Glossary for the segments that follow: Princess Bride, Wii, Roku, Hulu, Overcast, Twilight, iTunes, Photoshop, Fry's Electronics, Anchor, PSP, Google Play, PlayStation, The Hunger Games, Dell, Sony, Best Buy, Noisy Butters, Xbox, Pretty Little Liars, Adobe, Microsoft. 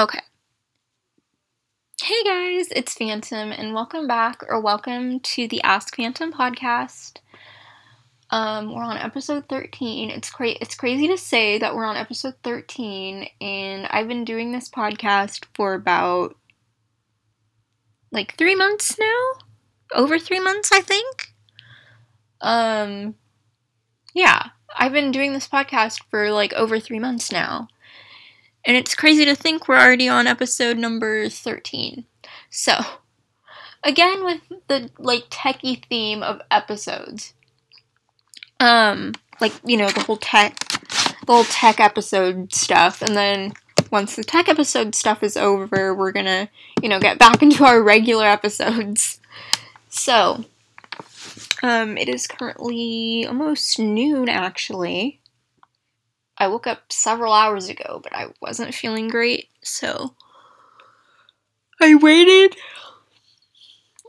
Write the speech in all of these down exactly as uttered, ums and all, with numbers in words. Okay. Hey guys, it's Phantom, and welcome back, or welcome to the Ask Phantom podcast. Um, we're on episode thirteen. It's cra- it's crazy to say that we're on episode thirteen, and I've been doing this podcast for about, like, three months now? Over three months, I think? Um, yeah. I've been doing this podcast for, like, over three months now. And it's crazy to think we're already on episode number thirteen. So, again, with the, like, techie theme of episodes. Um, like, you know, the whole tech, the whole tech episode stuff. And then, once the tech episode stuff is over, we're gonna, you know, get back into our regular episodes. So, um, it is currently almost noon, actually. I woke up several hours ago, but I wasn't feeling great, so I waited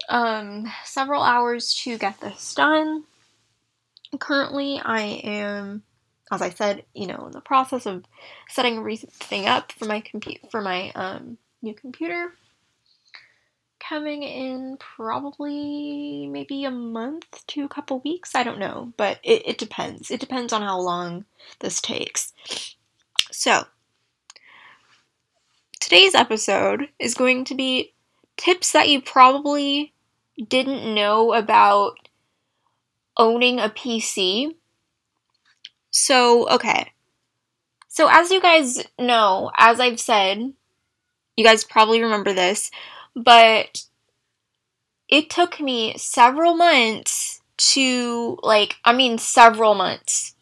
um, several hours to get this done. Currently, I am, as I said, you know, in the process of setting everything up for my compu- for my um, new computer. Coming in probably maybe a month to a couple weeks. I don't know, but it, it depends. It depends on how long this takes. So, today's episode is going to be tips that you probably didn't know about owning a P C. So, okay. So, as you guys know, as I've said, you guys probably remember this, but it took me several months to, like, I mean several months.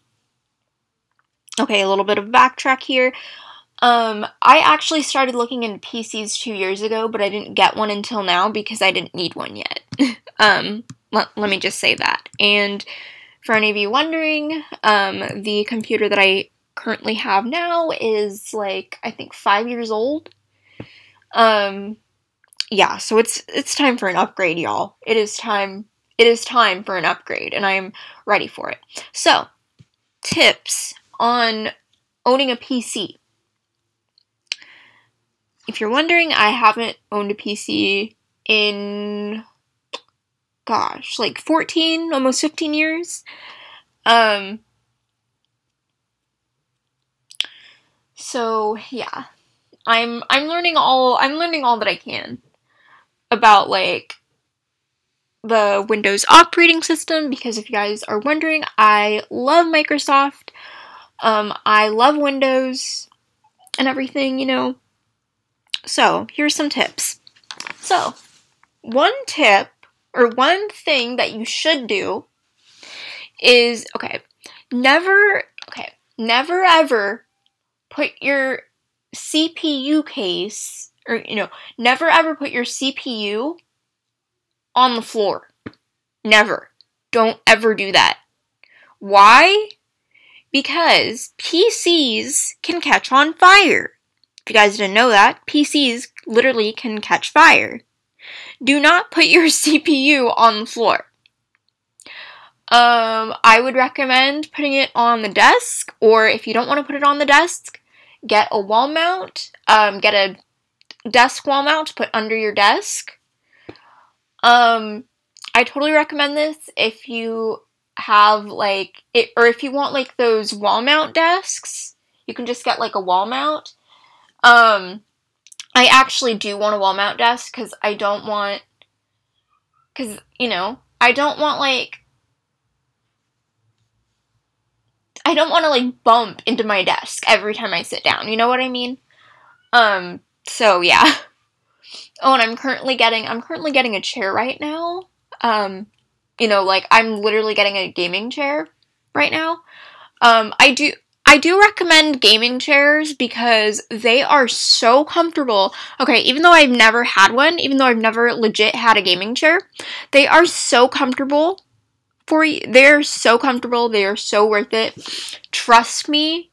Okay, a little bit of a backtrack here. Um, I actually started looking into P Cs two years ago, but I didn't get one until now because I didn't need one yet. um, let, let me just say that. And for any of you wondering, um, the computer that I currently have now is, like, I think five years old. Um... Yeah, so it's it's time for an upgrade, y'all. It is time it is time for an upgrade, and I am ready for it. So, tips on owning a P C. If you're wondering, I haven't owned a P C in, gosh, like fourteen, almost fifteen years. Um. So yeah, I'm I'm learning all I'm learning all that I can about, like, the Windows operating system, because if you guys are wondering, I love Microsoft, um, I love Windows, and everything, you know. So, here's some tips. So, one tip, or one thing that you should do is, okay, never, okay, never ever put your C P U case, or, you know, never ever put your C P U on the floor. Never. Don't ever do that. Why? Because P Cs can catch on fire. If you guys didn't know that, P Cs literally can catch fire. Do not put your C P U on the floor. Um, I would recommend putting it on the desk, or if you don't want to put it on the desk, get a wall mount, um, get a desk wall mount to put under your desk. Um, I totally recommend this if you have, like, it, or if you want, like, those wall mount desks, you can just get, like, a wall mount. Um, I actually do want a wall mount desk because I don't want, because, you know, I don't want, like, I don't want to, like, bump into my desk every time I sit down, you know what I mean? Um, So, yeah. Oh, and I'm currently getting, I'm currently getting a chair right now. Um, you know, like, I'm literally getting a gaming chair right now. Um, I do, I do recommend gaming chairs because they are so comfortable. Okay, even though I've never had one, even though I've never legit had a gaming chair, they are so comfortable for you. They're so comfortable. They are so worth it. Trust me.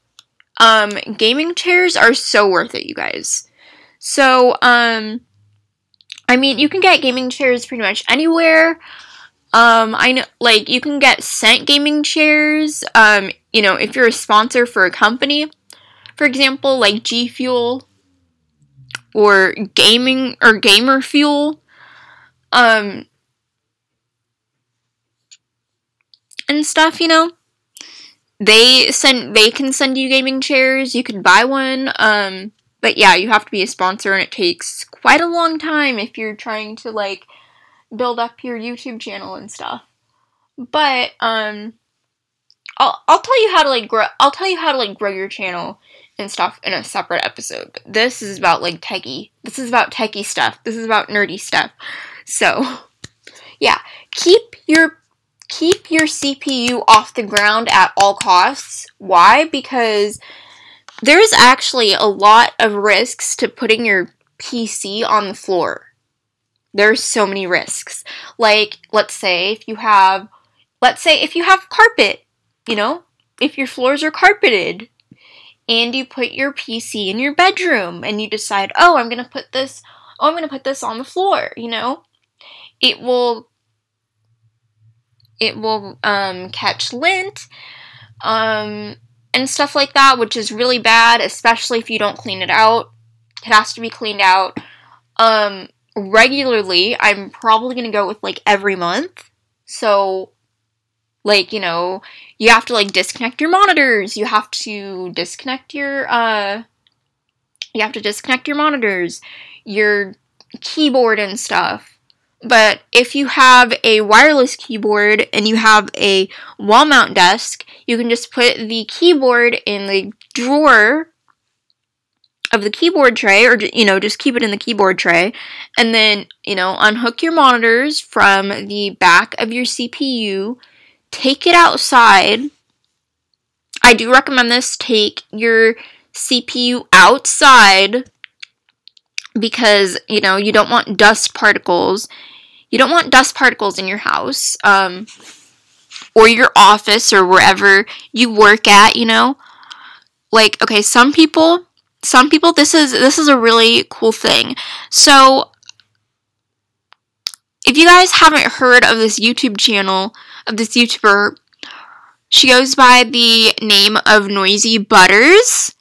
Um, gaming chairs are so worth it, you guys. So, um, I mean, you can get gaming chairs pretty much anywhere. Um, I know, like, you can get Scent gaming chairs, um, you know, if you're a sponsor for a company. For example, like G Fuel, or gaming or gamer fuel. Um, and stuff, you know. They send they can send you gaming chairs, you can buy one, um, but yeah, you have to be a sponsor, and it takes quite a long time if you're trying to, like, build up your YouTube channel and stuff. But, um, I'll, I'll tell you how to, like, grow, I'll tell you how to, like, grow your channel and stuff in a separate episode. But this is about, like, techie, this is about techie stuff, this is about nerdy stuff. So, yeah, keep your Keep your C P U off the ground at all costs. Why? Because there's actually a lot of risks to putting your P C on the floor. There's so many risks. Like, let's say if you have, let's say if you have carpet, you know, if your floors are carpeted and you put your P C in your bedroom and you decide, oh, I'm going to put this, oh, I'm going to put this on the floor, you know, it will It will um, catch lint um, and stuff like that, which is really bad, especially if you don't clean it out. It has to be cleaned out um, regularly. I'm probably going to go with, like, every month. So, like, you know, you have to, like, disconnect your monitors. You have to disconnect your, uh, you have to disconnect your monitors, your keyboard and stuff. But if you have a wireless keyboard and you have a wall mount desk, you can just put the keyboard in the drawer of the keyboard tray, or, you know, just keep it in the keyboard tray, and then, you know, unhook your monitors from the back of your C P U, take it outside. I do recommend this, take your C P U outside, because, you know, you don't want dust particles. You don't want dust particles in your house, um, or your office, or wherever you work at, you know. Like, okay, some people, some people, this is, this is a really cool thing. So, if you guys haven't heard of this YouTube channel, of this YouTuber, she goes by the name of Noisy Butters.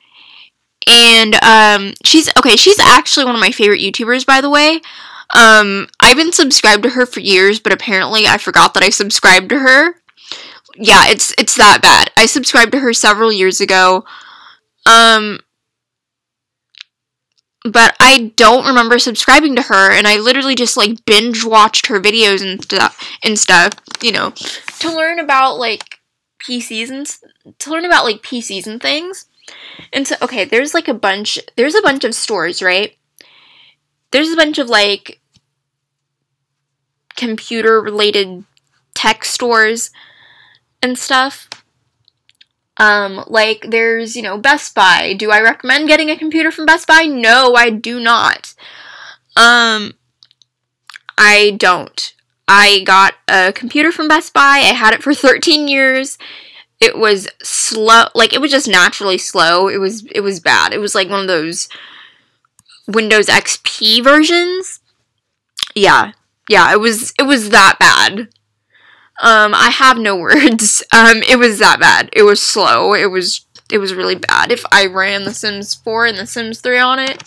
And, um, she's, okay, she's actually one of my favorite YouTubers, by the way. Um, I've been subscribed to her for years, but apparently I forgot that I subscribed to her. Yeah, it's, it's that bad. I subscribed to her several years ago. Um, but I don't remember subscribing to her, and I literally just, like, binge-watched her videos and stuff, and stuff, you know, to learn about, like, P Cs and, to learn about, like, P Cs and things. And so, okay, there's, like, a bunch, there's a bunch of stores, right? There's a bunch of, like, computer-related tech stores and stuff. Um, like, there's, you know, Best Buy. Do I recommend getting a computer from Best Buy? No, I do not. Um, I don't. I got a computer from Best Buy. I had it for thirteen years. It was slow, like, it was just naturally slow. It was, it was bad. It was, like, one of those Windows X P versions. Yeah, yeah, it was, it was that bad. Um, I have no words. Um, it was that bad. It was slow. It was, it was really bad. If I ran The Sims four and The Sims three on it,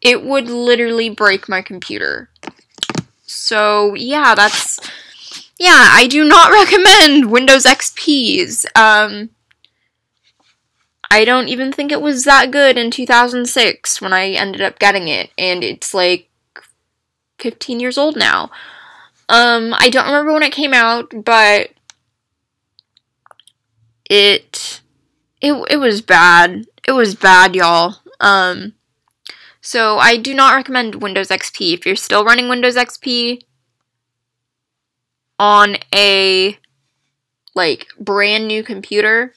it would literally break my computer. So, yeah, that's... Yeah, I do not recommend Windows X Ps. Um, I don't even think it was that good in two thousand six when I ended up getting it, and it's, like, fifteen years old now. Um, I don't remember when it came out, but it it it was bad. It was bad, y'all. Um, so I do not recommend Windows X P. If you're still running Windows X P on a, like, brand new computer,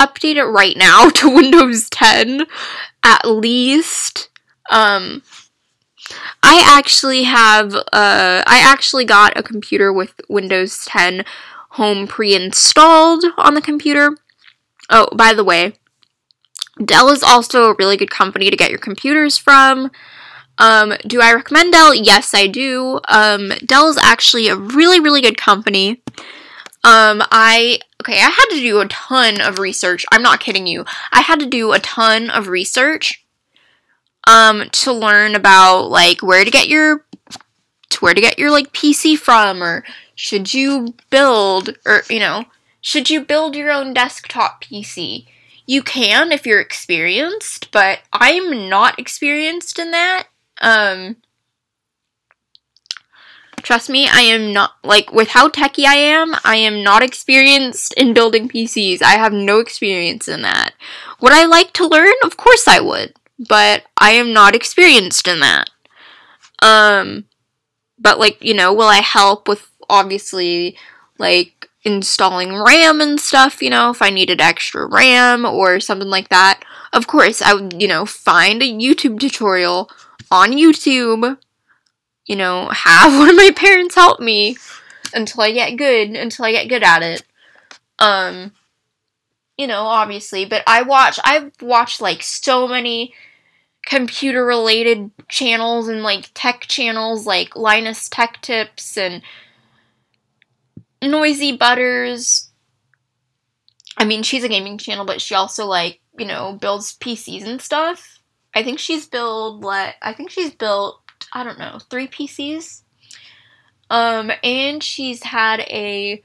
update it right now to Windows ten, at least. Um, I actually have, uh, I actually got a computer with Windows ten Home pre-installed on the computer. Oh, by the way, Dell is also a really good company to get your computers from. Um, do I recommend Dell? Yes, I do. Um, Dell is actually a really, really good company. Um, I, okay, I had to do a ton of research. I'm not kidding you. I had to do a ton of research um, to learn about, like, where to get your, where to get your, like, P C from, or should you build, or, you know, should you build your own desktop P C? You can if you're experienced, but I'm not experienced in that. Um, trust me, I am not, like, with how techie I am, I am not experienced in building P Cs. I have no experience in that. Would I like to learn? Of course I would, but I am not experienced in that. Um, but, like, you know, will I help with, obviously, like, installing RAM and stuff, you know, if I needed extra RAM or something like that? Of course, I would, you know, find a YouTube tutorial on YouTube, you know, have one of my parents help me until I get good, until I get good at it. Um, you know, obviously, but I watch, I've watched, like, so many computer-related channels and, like, tech channels, like Linus Tech Tips and Noisy Butters. I mean, she's a gaming channel, but she also, like, you know, builds P Cs and stuff. I think she's built, like, I think she's built, I don't know, three P Cs. Um, and she's had a,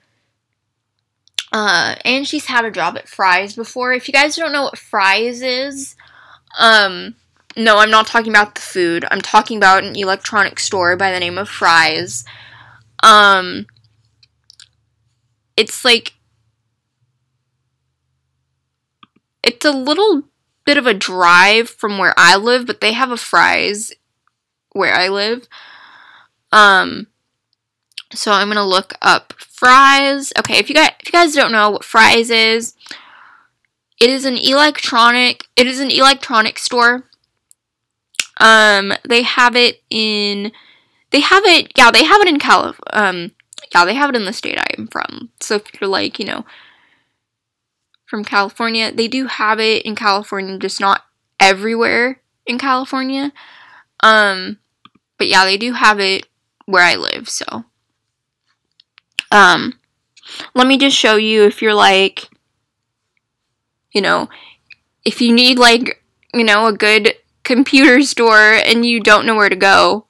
uh, and she's had a job at Fry's before. If you guys don't know what Fry's is, um, no, I'm not talking about the food. I'm talking about an electronic store by the name of Fry's. Um, it's like, it's a little bit of a drive from where I live, but they have a Fry's where I live. Um, so I'm gonna look up Fry's. Okay, if you guys if you guys don't know what Fry's is, it is an electronic it is an electronic store. Um, they have it in they have it yeah they have it in Calif um yeah they have it in the state I am from. So if you're, like, you know, from California, they do have it in California, just not everywhere in California. Um, but yeah, they do have it where I live, so, um, let me just show you if you're, like, you know, if you need, like, you know, a good computer store and you don't know where to go,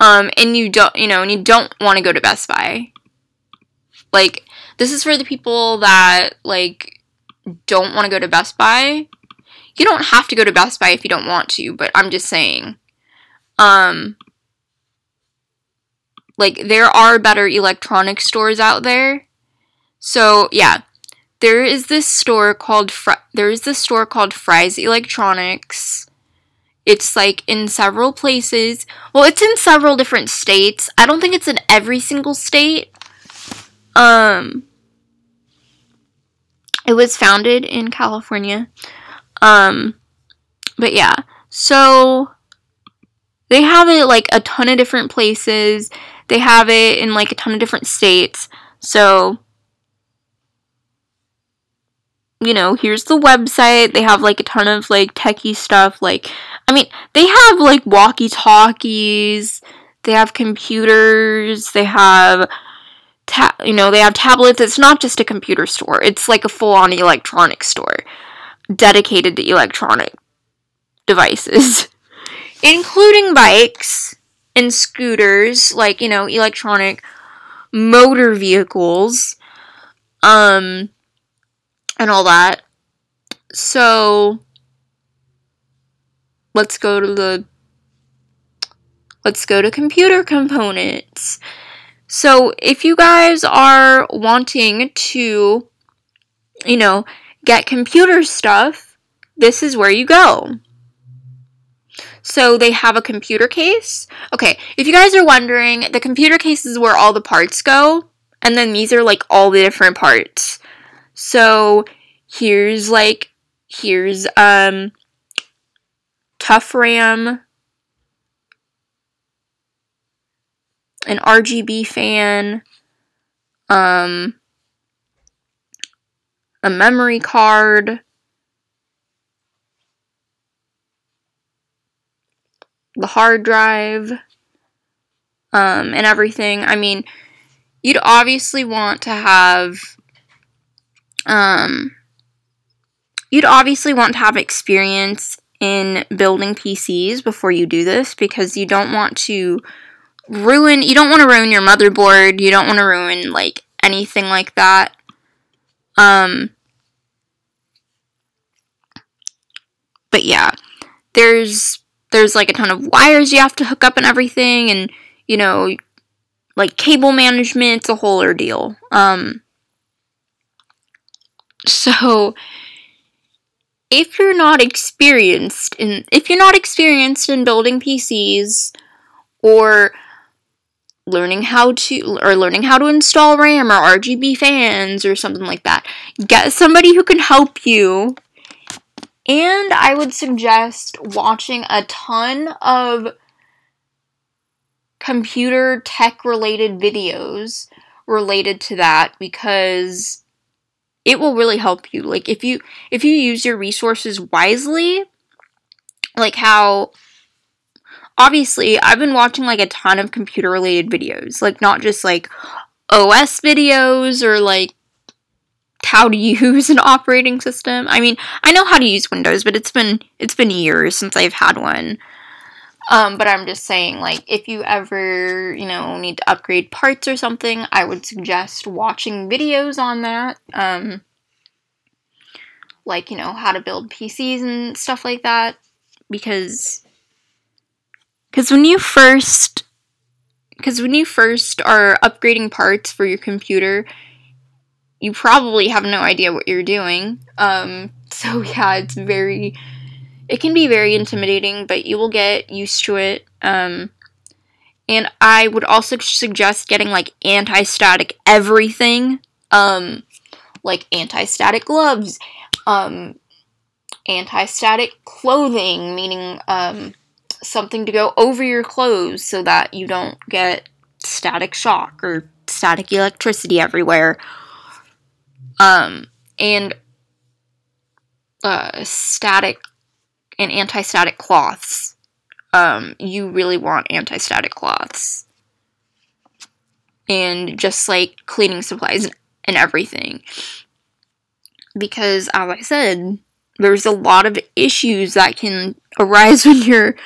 um, and you don't, you know, and you don't want to go to Best Buy. Like, this is for the people that, like, don't want to go to Best Buy. You don't have to go to Best Buy if you don't want to, but I'm just saying. Um, like, there are better electronic stores out there. So, yeah, there is this store called, Fr- there is this store called Fry's Electronics. It's, like, in several places. Well, it's in several different states. I don't think it's in every single state. Um, it was founded in California. Um, but yeah, so, they have it, like, a ton of different places. They have it in, like, a ton of different states. So, you know, here's the website. They have, like, a ton of, like, techie stuff. Like, I mean, they have, like, walkie-talkies. They have computers. They have, ta- you know, they have tablets. It's not just a computer store. It's, like, a full-on electronic store dedicated to electronic devices. Including bikes and scooters, like, you know, electronic motor vehicles, um, and all that. So, let's go to the, let's go to computer components. So, if you guys are wanting to, you know, get computer stuff, this is where you go. So, they have a computer case. Okay, if you guys are wondering, the computer case is where all the parts go. And then these are, like, all the different parts. So, here's, like, here's, um, Tough RAM. An R G B fan. Um, a memory card. The hard drive, um, and everything. I mean, you'd obviously want to have, um, you'd obviously want to have experience in building P Cs before you do this, because you don't want to ruin, you don't want to ruin your motherboard, you don't want to ruin, like, anything like that. Um, but yeah, there's, there's, like, a ton of wires you have to hook up and everything, and, you know, like, cable management, it's a whole ordeal. Um, so, if you're not experienced in, if you're not experienced in building P Cs, or learning how to, or learning how to install RAM or R G B fans or something like that, get somebody who can help you. And I would suggest watching a ton of computer tech-related videos related to that, because it will really help you. Like, if you if you use your resources wisely, like how, obviously, I've been watching, like, a ton of computer-related videos. Like, not just, like, O S videos or, like, how to use an operating system. I mean, I know how to use Windows, but it's been, it's been years since I've had one. Um, but I'm just saying, like, if you ever, you know, need to upgrade parts or something, I would suggest watching videos on that. Um, like, you know, how to build P Cs and stuff like that. Because... Because when you first, because when you first are upgrading parts for your computer, you probably have no idea what you're doing. Um, so yeah, it's very, it can be very intimidating, but you will get used to it. Um, and I would also suggest getting, like, anti-static everything, um, like anti-static gloves, um, anti-static clothing, meaning, um, something to go over your clothes so that you don't get static shock or static electricity everywhere. Um, and, uh, static and anti-static cloths. Um, you really want anti-static cloths. And just, like, cleaning supplies and everything. Because, as I said, there's a lot of issues that can arise when you're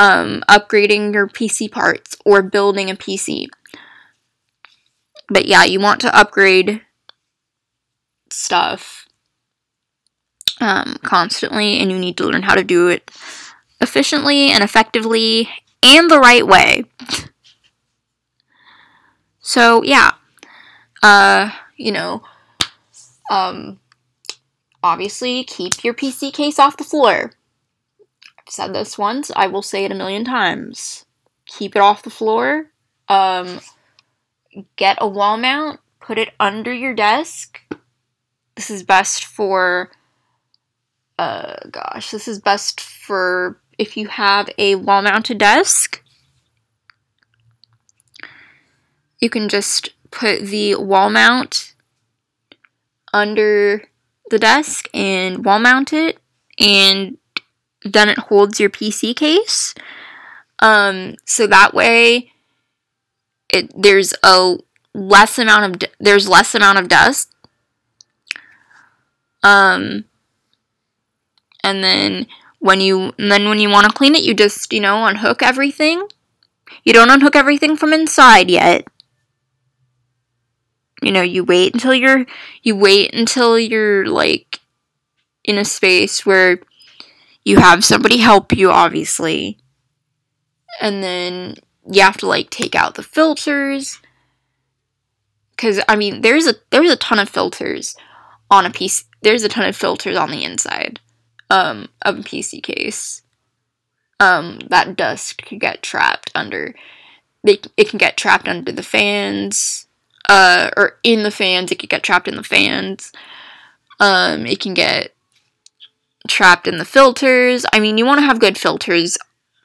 Um, upgrading your P C parts or building a P C. But yeah, you want to upgrade stuff um, constantly, and you need to learn how to do it efficiently and effectively and the right way. So yeah, uh, you know, um, obviously keep your P C case off the floor. Said this once, I will say it a million times. Keep it off the floor. Um, get a wall mount. Put it under your desk. This is best for, uh, gosh, this is best for if you have a wall-mounted desk. You can just put the wall mount under the desk and wall mount it, and then it holds your P C case, um, so that way, it there's a less amount of, de- there's less amount of dust, um, and then when you, and then when you want to clean it, you just, you know, unhook everything. You don't unhook everything from inside yet, you know, you wait until you're, you wait until you're, like, in a space where you have somebody help you, obviously. And then you have to, like, take out the filters. Because, I mean, there's a there's a ton of filters on a P C. There's a ton of filters on the inside um, of a P C case. Um, that dust could get trapped under... They, it can get trapped under the fans. Uh, or in the fans. It could get trapped in the fans. Um, it can get trapped in the filters. I mean, you want to have good filters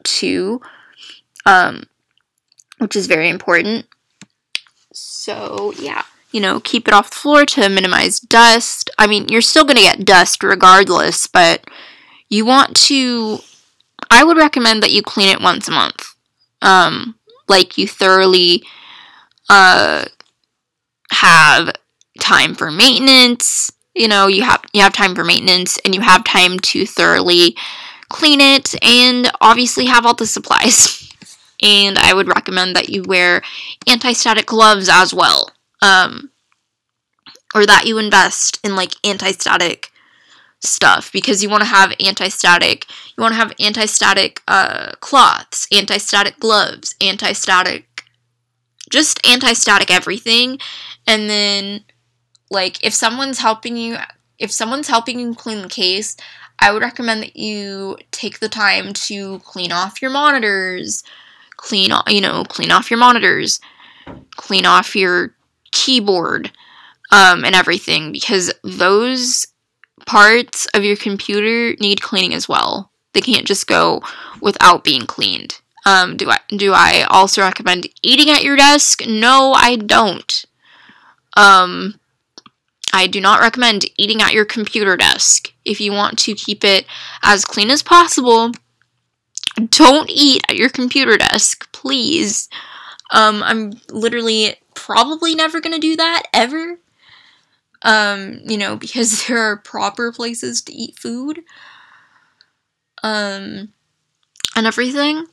too, um, which is very important. So yeah, you know, keep it off the floor to minimize dust. I mean, you're still going to get dust regardless, but you want to, I would recommend that you clean it once a month. Um, like you thoroughly, uh, have time for maintenance, you know, you have you have time for maintenance, and you have time to thoroughly clean it, and obviously have all the supplies. And I would recommend that you wear anti-static gloves as well, um, or that you invest in, like, anti-static stuff, because you want to have anti-static, you want to have anti-static uh, cloths, anti-static gloves, anti-static, just anti-static everything. And then, like, if someone's helping you, if someone's helping you clean the case, I would recommend that you take the time to clean off your monitors, clean, you know, clean off your monitors, clean off your keyboard, um, and everything, because those parts of your computer need cleaning as well. They can't just go without being cleaned. Um, do I do I also recommend eating at your desk? No, I don't. Um, I do not recommend eating at your computer desk. If you want to keep it as clean as possible, don't eat at your computer desk, please. Um, I'm literally probably never gonna do that, ever. Um, you know, because there are proper places to eat food, um, and everything.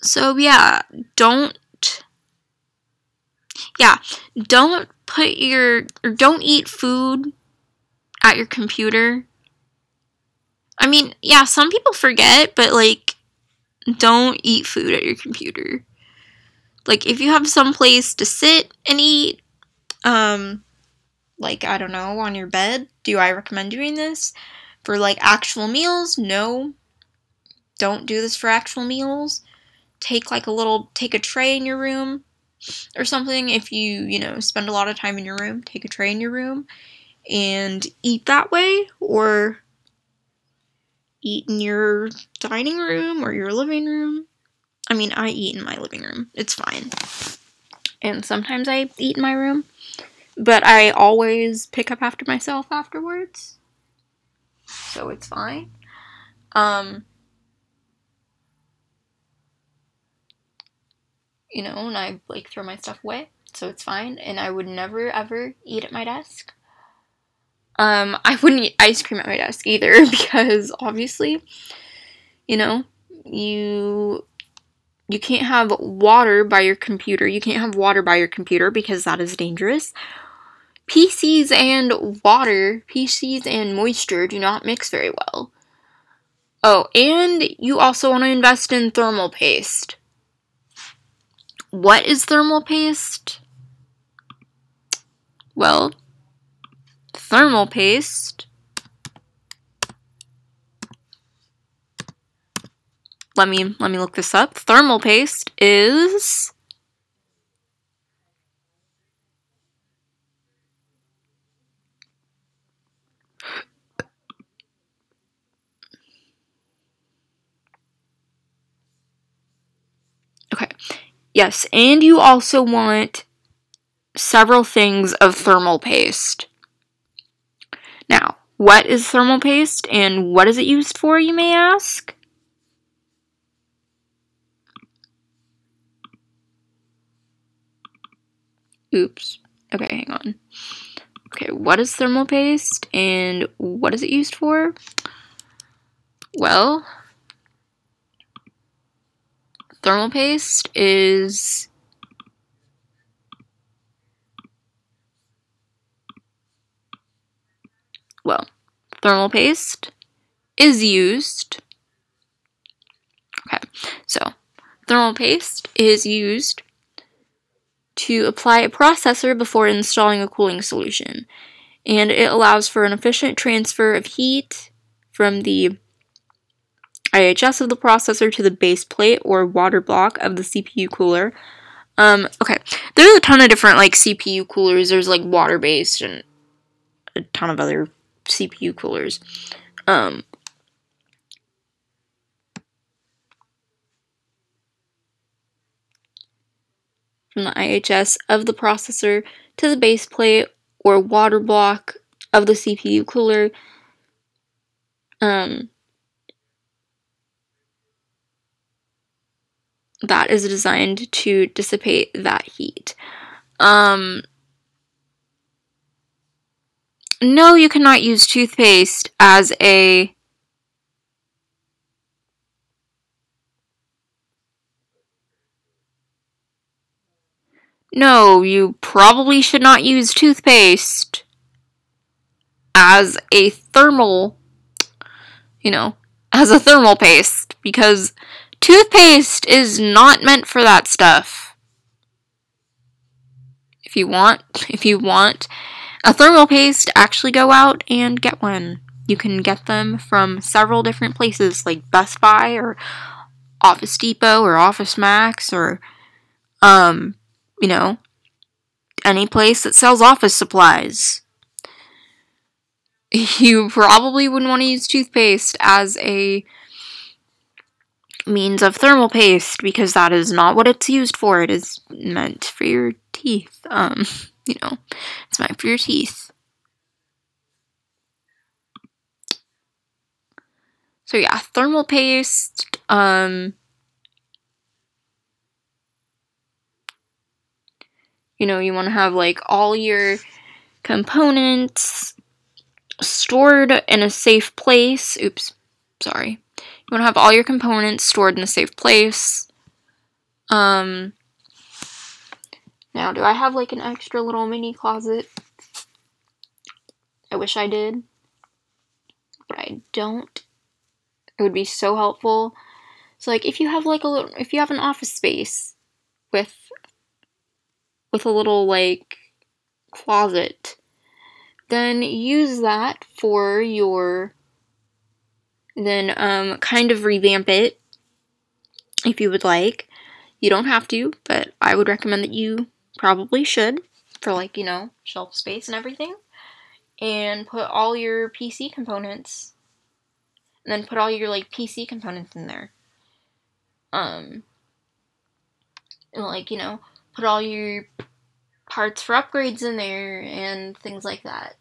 So, yeah, don't Yeah, don't put your, or don't eat food at your computer. I mean, yeah, some people forget, but, like, don't eat food at your computer. Like, if you have some place to sit and eat, um, like, I don't know, on your bed, do I recommend doing this for, like, actual meals? No, don't do this for actual meals. Take, like, a little, take a tray in your room. Or something. If you, you know, spend a lot of time in your room, take a tray in your room and eat that way, or eat in your dining room or your living room. I mean, I eat in my living room. It's fine. And sometimes I eat in my room, but I always pick up after myself afterwards. So it's fine. Um... You know, and I, like, throw my stuff away, so it's fine. And I would never, ever eat at my desk. Um, I wouldn't eat ice cream at my desk either, because, obviously, you know, you, you can't have water by your computer. You can't have water by your computer, because that is dangerous. P Cs and water, P Cs and moisture do not mix very well. Oh, and you also want to invest in thermal paste. What is thermal paste? Well, thermal paste, let me, let me look this up. Thermal paste is okay. Yes, and you also want several things of thermal paste. Now, what is thermal paste and what is it used for, you may ask? Oops. Okay, hang on. Okay, what is thermal paste and what is it used for? Well, thermal paste is well, thermal paste is used. Okay, so thermal paste is used to apply a processor before installing a cooling solution, and it allows for an efficient transfer of heat from the I H S of the processor to the base plate or water block of the C P U cooler. Um, okay, there's a ton of different, like, C P U coolers. There's, like, water-based and a ton of other C P U coolers. Um, from the I H S of the processor to the base plate or water block of the C P U cooler. Um... that is designed to dissipate that heat. Um, No, you cannot use toothpaste as a... No, you probably should not use toothpaste as a thermal, you know, as a thermal paste, because toothpaste is not meant for that stuff. If you want, if you want a thermal paste, actually go out and get one. You can get them from several different places, like Best Buy, or Office Depot, or Office Max, or, um... you know, any place that sells office supplies. You probably wouldn't want to use toothpaste as a means of thermal paste, because that is not what it's used for. It is meant for your teeth. Um, you know, it's meant for your teeth. So yeah, thermal paste, um... you know, you want to have, like, all your components stored in a safe place. Oops, sorry. You want to have all your components stored in a safe place. Um, now, do I have, like, an extra little mini closet? I wish I did, but I don't. It would be so helpful. So, like, if you have, like, a little, if you have an office space with with a little, like, closet, then use that for your, then, um, kind of revamp it, if you would like. You don't have to, but I would recommend that you probably should, for, like, you know, shelf space and everything, and put all your P C components, and then put all your, like, P C components in there, um, and, like, you know, put all your parts for upgrades in there and things like that.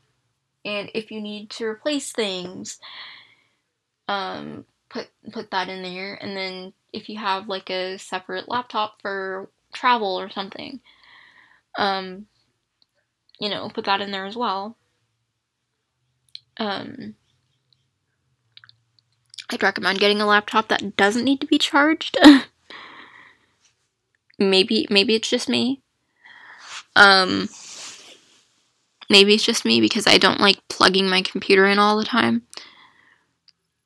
And if you need to replace things, um, put put that in there. And then if you have, like, a separate laptop for travel or something, um, you know, put that in there as well. Um, I'd recommend getting a laptop that doesn't need to be charged. Maybe, maybe it's just me. Um, maybe it's just me because I don't like plugging my computer in all the time.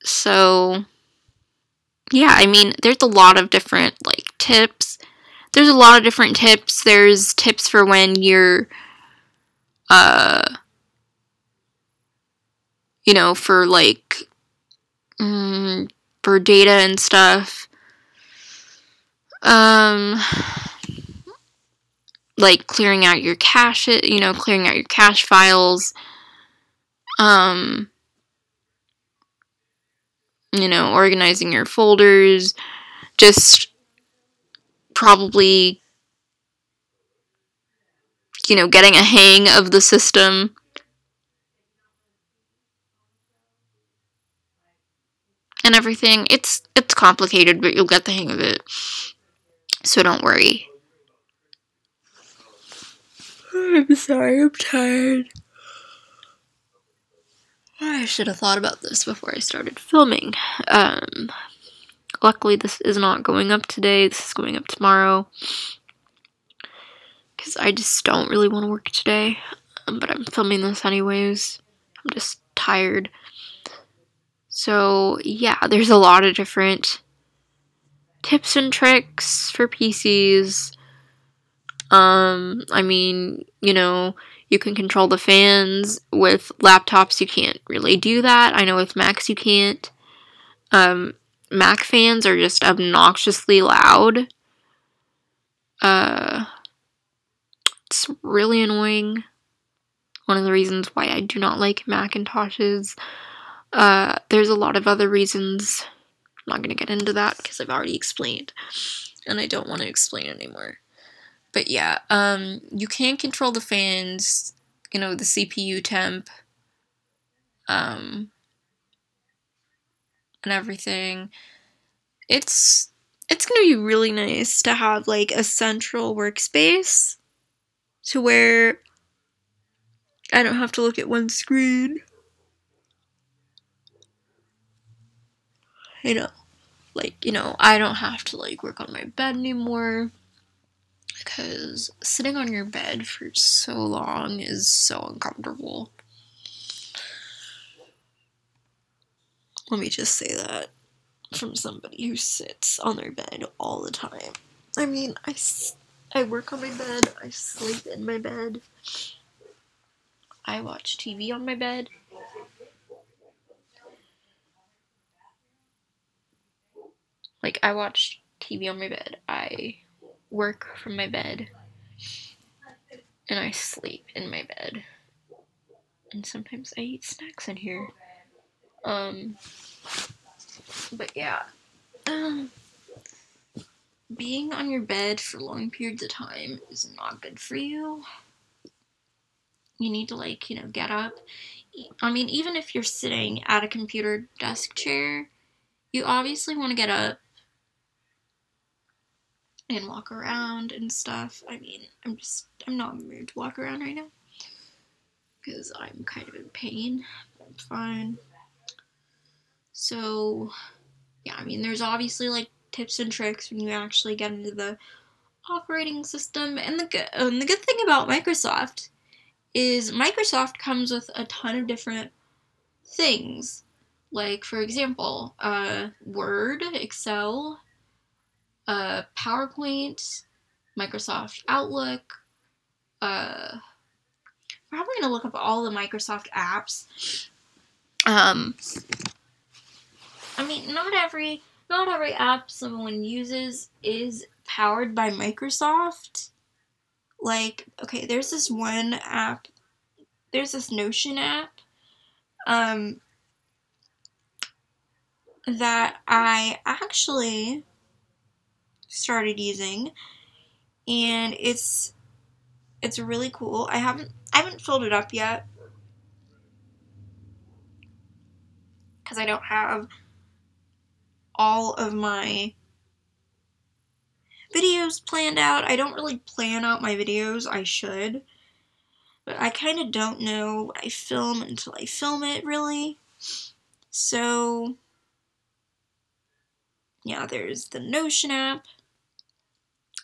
So, yeah, I mean, there's a lot of different, like, tips. There's a lot of different tips. There's tips for when you're, uh, you know, for, like, mm, for data and stuff. Um, like clearing out your cache, you know, clearing out your cache files, um, you know, organizing your folders, just probably, you know, getting a hang of the system. And everything, it's, it's complicated, but you'll get the hang of it. So don't worry. I'm sorry, I'm tired. I should have thought about this before I started filming. Um, luckily this is not going up today. This is going up tomorrow. Because I just don't really want to work today. Um, but I'm filming this anyways. I'm just tired. So, yeah, there's a lot of different tips and tricks for P Cs. Um, I mean, you know, you can control the fans. With laptops, you can't really do that. I know with Macs, you can't. Um, Mac fans are just obnoxiously loud. Uh, it's really annoying. One of the reasons why I do not like Macintoshes. Uh, there's a lot of other reasons. I'm not gonna get into that because I've already explained, and I don't want to explain anymore. But yeah, um, you can control the fans, you know, the C P U temp, um, and everything. It's, it's gonna be really nice to have, like, a central workspace to where I don't have to look at one screen. You know, like, you know, I don't have to, like, work on my bed anymore. Because sitting on your bed for so long is so uncomfortable. Let me just say that from somebody who sits on their bed all the time. I mean, I, I work on my bed, I sleep in my bed, I watch T V on my bed. Like, I watch T V on my bed, I work from my bed, and I sleep in my bed. And sometimes I eat snacks in here. Um, but yeah. Um, being on your bed for long periods of time is not good for you. You need to, like, you know, get up. I mean, even if you're sitting at a computer desk chair, you obviously want to get up and walk around and stuff. I mean, I'm just, I'm not in the mood to walk around right now because I'm kind of in pain, but I'm fine. So, yeah, I mean, there's obviously, like, tips and tricks when you actually get into the operating system. And the good, and the good thing about Microsoft is Microsoft comes with a ton of different things. Like, for example, uh, Word, Excel, uh, PowerPoint, Microsoft Outlook. Uh, probably gonna look up all the Microsoft apps. Um, I mean, not every not every app someone uses is powered by Microsoft. Like, okay, there's this one app. There's this Notion app. Um. That I actually started using, and it's it's really cool. I haven't I haven't filled it up yet because I don't have all of my videos planned out. I don't really plan out my videos. I should, but I kind of don't know what I film until I film it, really. So yeah, there's the Notion app.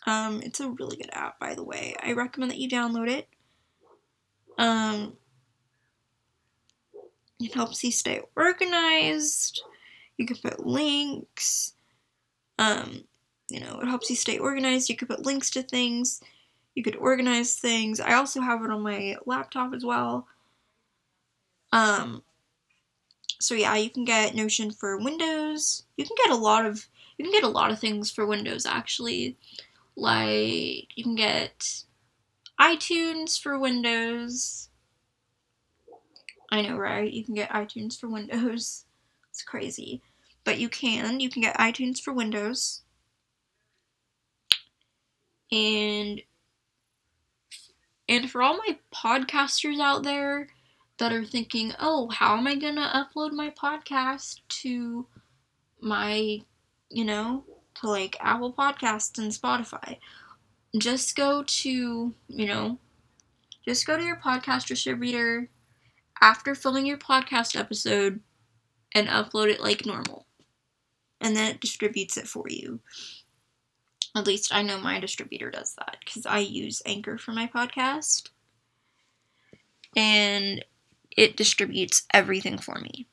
Um, it's a really good app, by the way. I recommend that you download it. Um, it helps you stay organized. You can put links. Um, you know, it helps you stay organized. You could put links to things. You could organize things. I also have it on my laptop as well. Um... So yeah, you can get Notion for Windows. You can get a lot of you can get a lot of things for Windows, actually. Like, you can get iTunes for Windows. I know, right? You can get iTunes for Windows. It's crazy. But you can. You can get iTunes for Windows. And and for all my podcasters out there that are thinking, oh, how am I gonna upload my podcast to my, you know, to, like, Apple Podcasts and Spotify? Just go to, you know, just go to your podcast distributor after filming your podcast episode and upload it like normal. And then it distributes it for you. At least I know my distributor does that, because I use Anchor for my podcast. And it distributes everything for me.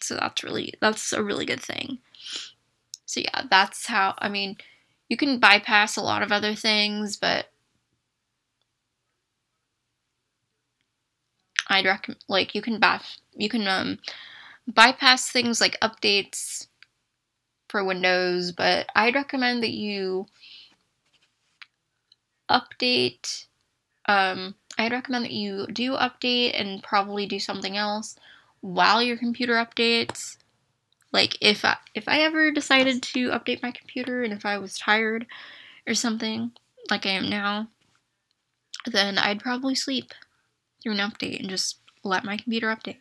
So that's really, that's a really good thing. So yeah, that's how, I mean, you can bypass a lot of other things, but I'd recommend, like, you can, by, you can um, bypass things like updates for Windows, but I'd recommend that you update, um, I'd recommend that you do update and probably do something else while your computer updates. Like, if I, if I ever decided to update my computer and if I was tired or something, like I am now, then I'd probably sleep through an update and just let my computer update.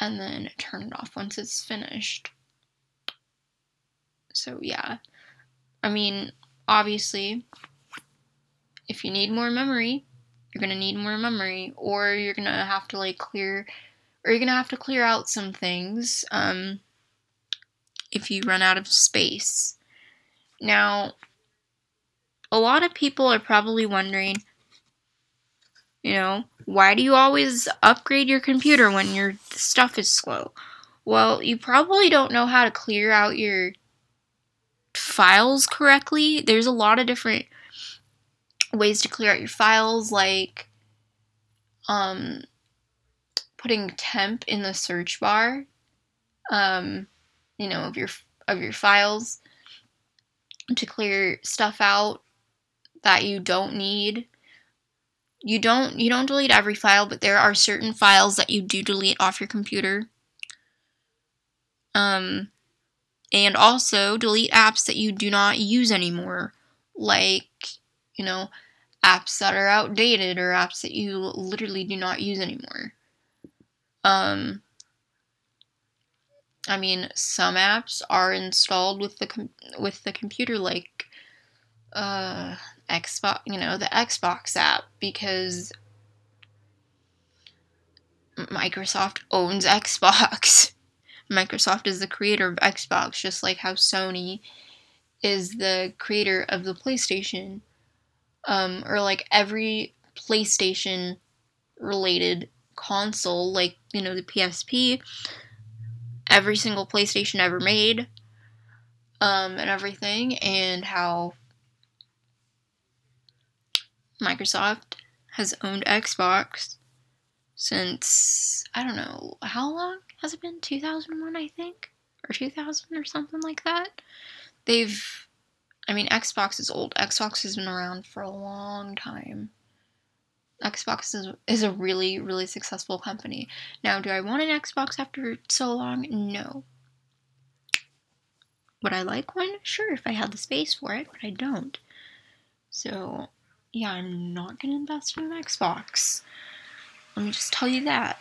And then turn it off once it's finished. So, yeah. I mean, obviously, if you need more memory, you're going to need more memory, or you're going to have to like clear, or you're going to have to clear out some things um, if you run out of space. Now, a lot of people are probably wondering, you know, why do you always upgrade your computer when your stuff is slow? Well, you probably don't know how to clear out your files correctly. There's a lot of different ways to clear out your files, like um, putting temp in the search bar, um, you know, of your of your files to clear stuff out that you don't need. You don't you don't delete every file, but there are certain files that you do delete off your computer. Um, and also delete apps that you do not use anymore, like, you know, apps that are outdated or apps that you literally do not use anymore. Um, I mean, some apps are installed with the com- with the computer, like uh, Xbox, you know, the Xbox app, because Microsoft owns Xbox. Microsoft is the creator of Xbox, just like how Sony is the creator of the PlayStation, um, or like every PlayStation-related console, like, you know, the P S P, every single PlayStation ever made, um, and everything, and how Microsoft has owned Xbox since, I don't know, how long? Has it been two thousand one, I think? Or two thousand or something like that? They've, I mean, Xbox is old. Xbox has been around for a long time. Xbox is, is a really, really successful company. Now, do I want an Xbox after so long? No. Would I like one? Sure, if I had the space for it, but I don't. So, yeah, I'm not going to invest in an Xbox. Let me just tell you that.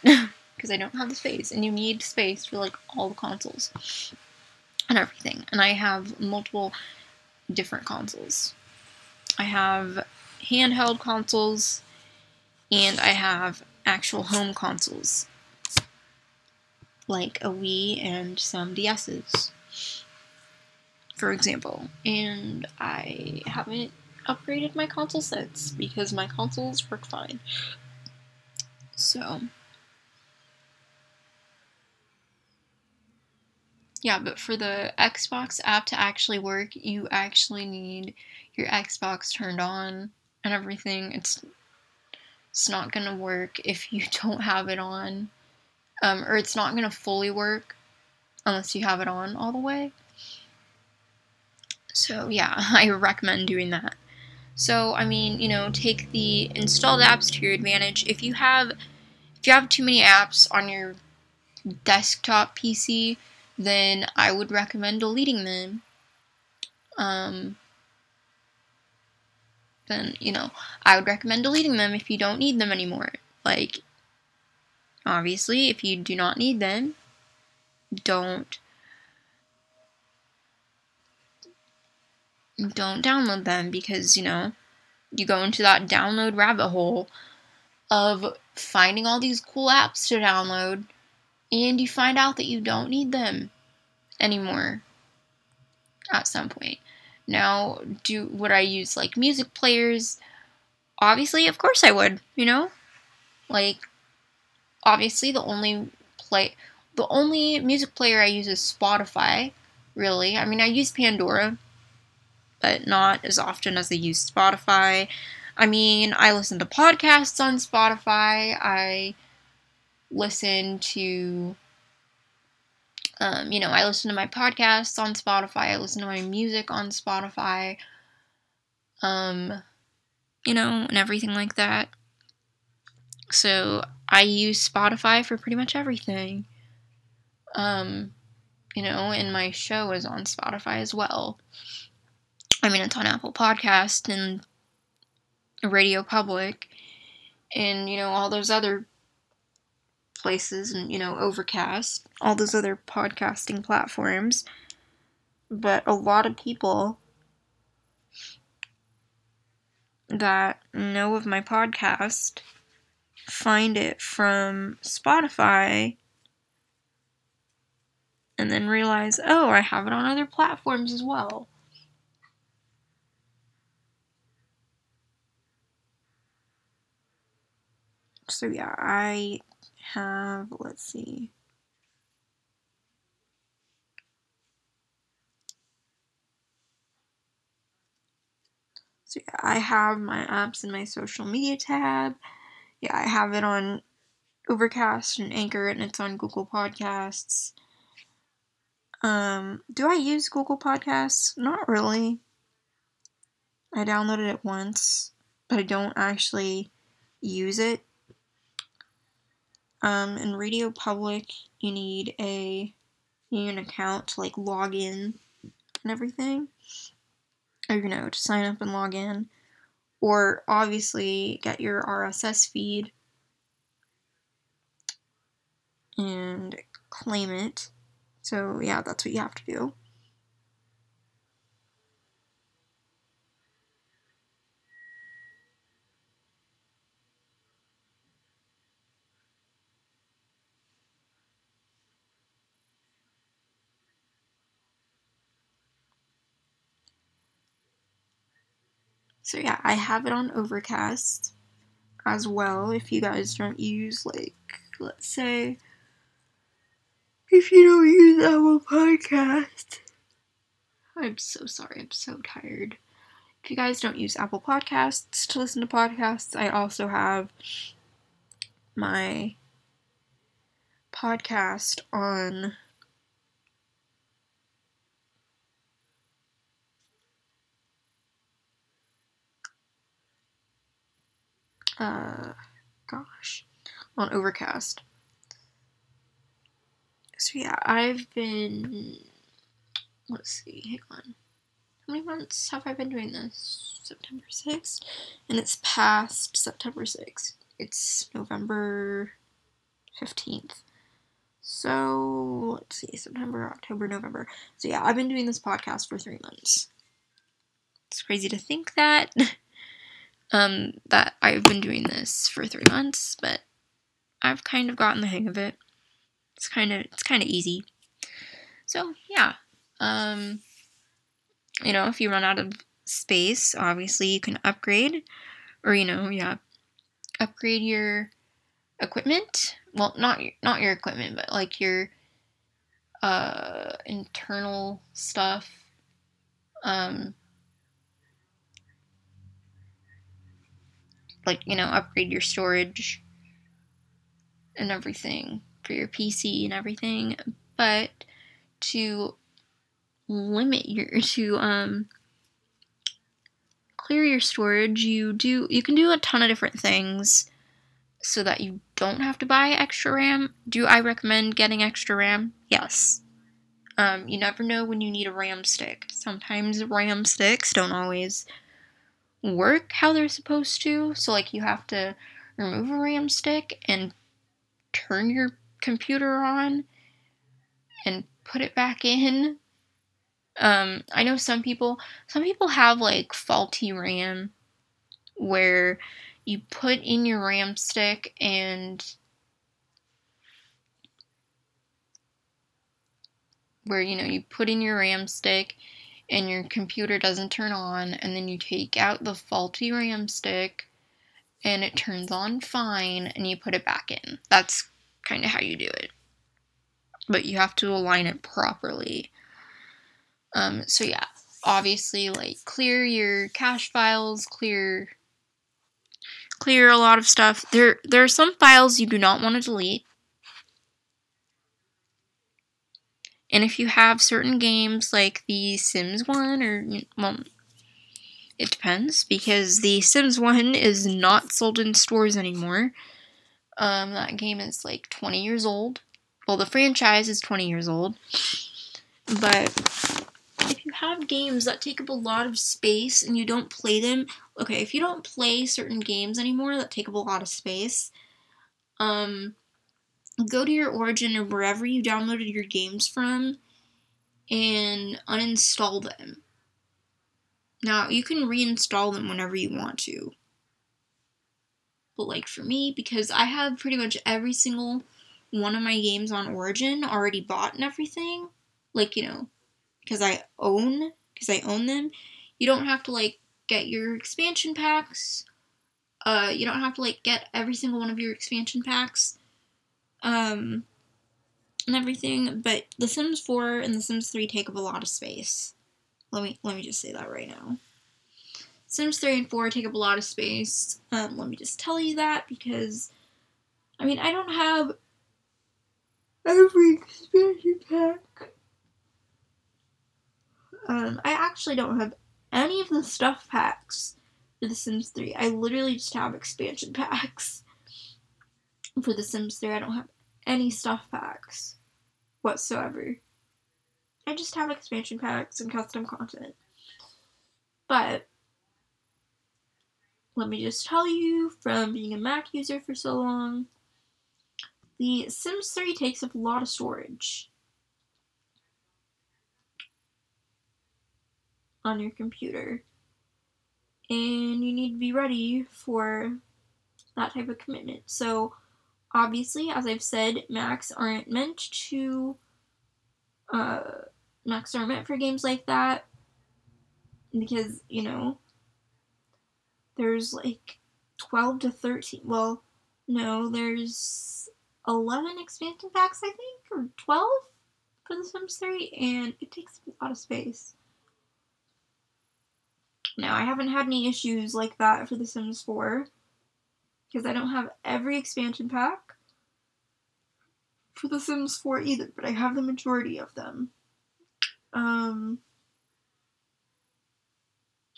Because I don't have the space, and you need space for like all the consoles and everything. And I have multiple different consoles. I have handheld consoles, and I have actual home consoles, like a Wii and some D S's, for example. And I haven't upgraded my console sets because my consoles work fine. So. Yeah, but for the Xbox app to actually work, you actually need your Xbox turned on and everything. It's it's not going to work if you don't have it on. Um, or it's not going to fully work unless you have it on all the way. So, yeah, I recommend doing that. So, I mean, you know, take the installed apps to your advantage. If you have, if you have too many apps on your desktop P C... then I would recommend deleting them. Um, then, you know, I would recommend deleting them if you don't need them anymore. Like, obviously, if you do not need them, don't, don't download them, because, you know, you go into that download rabbit hole of finding all these cool apps to download, and you find out that you don't need them anymore at some point. Now, do would I use, like, music players? Obviously, of course I would, you know? Like, obviously the only play, the only music player I use is Spotify, really. I mean, I use Pandora, but not as often as I use Spotify. I mean, I listen to podcasts on Spotify. I... listen to, um, you know, I listen to my podcasts on Spotify, I listen to my music on Spotify, um, you know, and everything like that. So, I use Spotify for pretty much everything, um, you know, and my show is on Spotify as well. I mean, it's on Apple Podcasts and Radio Public, and, you know, all those other places, and, you know, Overcast, all those other podcasting platforms. But a lot of people that know of my podcast find it from Spotify and then realize, oh, I have it on other platforms as well. So yeah, I have, let's see. So yeah, I have my apps in my social media tab. Yeah, I have it on Overcast and Anchor, and it's on Google Podcasts. Um, do I use Google Podcasts? Not really. I downloaded it once, but I don't actually use it. Um, in Radio Public, you need a you need an account to like log in and everything. Or, you know, to sign up and log in, or obviously get your R S S feed and claim it. So yeah, that's what you have to do. So yeah, I have it on Overcast as well, if you guys don't use, like, let's say, if you don't use Apple Podcasts. I'm so sorry, I'm so tired. If you guys don't use Apple Podcasts to listen to podcasts, I also have my podcast on Uh, gosh, on Overcast. So yeah, I've been, let's see, hang on, how many months have I been doing this? September sixth? And it's past September sixth. It's November fifteenth. So, let's see, September, October, November. So yeah, I've been doing this podcast for three months. It's crazy to think that. Um, that I've been doing this for three months, but I've kind of gotten the hang of it. It's kind of, it's kind of easy. So, yeah. Um, you know, if you run out of space, obviously you can upgrade, or, you know, yeah, upgrade your equipment. Well, not, not your equipment, but, like, your, uh, internal stuff, um, like, you know, upgrade your storage and everything for your P C and everything, but to limit your, to, um, clear your storage, you do, you can do a ton of different things so that you don't have to buy extra RAM. Do I recommend getting extra RAM? Yes. Um, you never know when you need a RAM stick. Sometimes RAM sticks don't always work how they're supposed to, so like you have to remove a RAM stick and turn your computer on and put it back in. Um, I know some people, some people have like faulty RAM where you put in your RAM stick and where, you know, you put in your RAM stick and your computer doesn't turn on, and then you take out the faulty RAM stick, and it turns on fine, and you put it back in. That's kind of how you do it. But you have to align it properly. Um, so yeah, obviously, like, clear your cache files, clear clear a lot of stuff. There, there are some files you do not want to delete. And if you have certain games like The Sims one, or, well, it depends, because The Sims one is not sold in stores anymore. Um, that game is like twenty years old. Well, the franchise is twenty years old. But if you have games that take up a lot of space and you don't play them, okay, if you don't play certain games anymore that take up a lot of space, um... go to your Origin or wherever you downloaded your games from and uninstall them. Now, you can reinstall them whenever you want to. But, like, for me, because I have pretty much every single one of my games on Origin already bought and everything, like, you know, because I own, because I own them, you don't have to, like, get your expansion packs. Uh, you don't have to, like, get every single one of your expansion packs. Um... and everything, but The Sims four and The Sims three take up a lot of space. Let me let me just say that right now. Sims three and four take up a lot of space. Um, let me just tell you that, because, I mean, I don't have every expansion pack. Um, I actually don't have any of the stuff packs for The Sims three. I literally just have expansion packs for The Sims three. I don't have any stuff packs whatsoever. I just have expansion packs and custom content. But let me just tell you, from being a Mac user for so long, The Sims three takes up a lot of storage on your computer, and you need to be ready for that type of commitment. So obviously, as I've said, Macs aren't meant to, uh, Macs aren't meant for games like that, because, you know, there's like twelve to thirteen, well, no, there's eleven expansion packs, I think, or twelve for The Sims three, and it takes a lot of space. Now, I haven't had any issues like that for The Sims four, because I don't have every expansion pack for The Sims four either, but I have the majority of them. Um,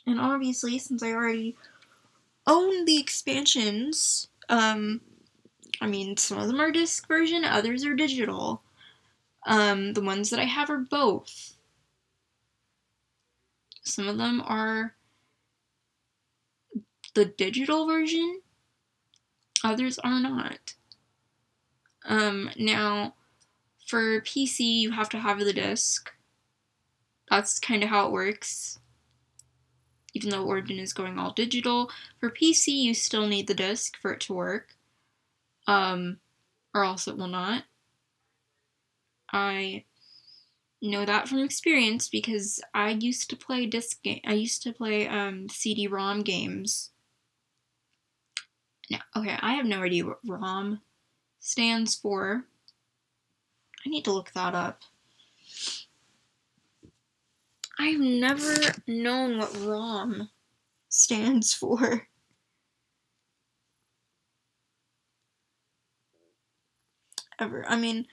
and obviously, since I already own the expansions, um, I mean, some of them are disc version, others are digital. Um, the ones that I have are both. Some of them are the digital version, others are not. Um, now, for P C, you have to have the disc. That's kind of how it works. Even though Origin is going all digital, for P C, you still need the disc for it to work. Um, or else it will not. I know that from experience, because I used to play disc game. I used to play um, C D ROM games. Now, okay, I have no idea what ROM stands for. I need to look that up. I've never known what ROM stands for. Ever. I mean,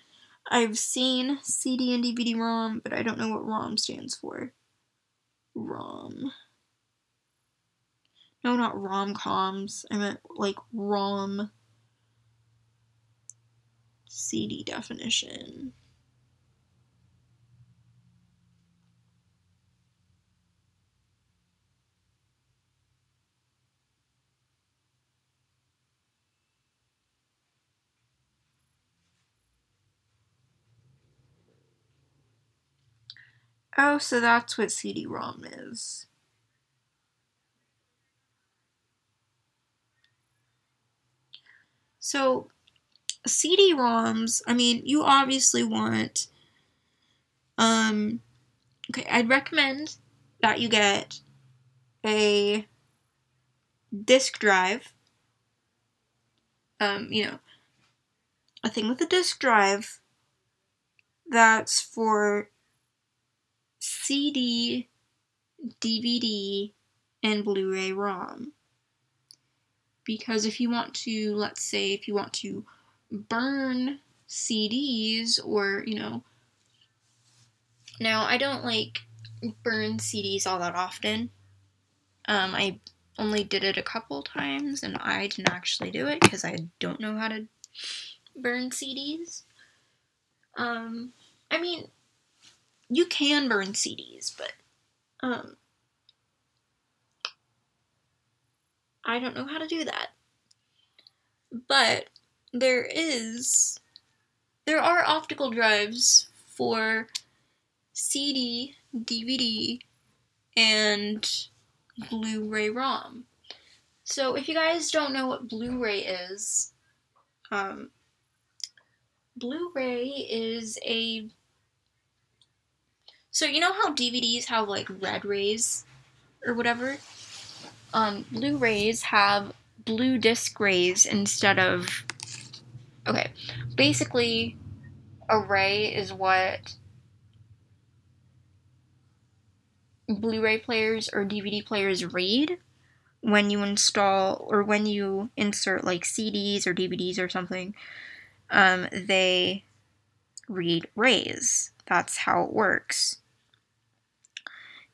I've seen C D and D V D ROM, but I don't know what ROM stands for. ROM. No, not rom-coms. I meant, like, ROM C D definition. Oh, so that's what C D ROM is. So, C D ROMs, I mean, you obviously want, um, okay, I'd recommend that you get a disk drive, um, you know, a thing with a disk drive that's for C D, D V D, and Blu-ray ROM. Because if you want to, let's say, if you want to burn C Ds or, you know, now I don't, like, burn C Ds all that often. Um, I only did it a couple times, and I didn't actually do it because I don't know how to burn C Ds. Um, I mean, you can burn C Ds, but, um... I don't know how to do that. But there is, there are optical drives for C D, D V D, and Blu-ray ROM. So if you guys don't know what Blu-ray is, um, Blu-ray is a... So you know how D V Ds have like red rays or whatever? Um, Blu-rays have blue disc rays instead of... Okay, basically a ray is what Blu-ray players or D V D players read when you install or when you insert like C Ds or D V Ds or something. Um, they read rays. That's how it works.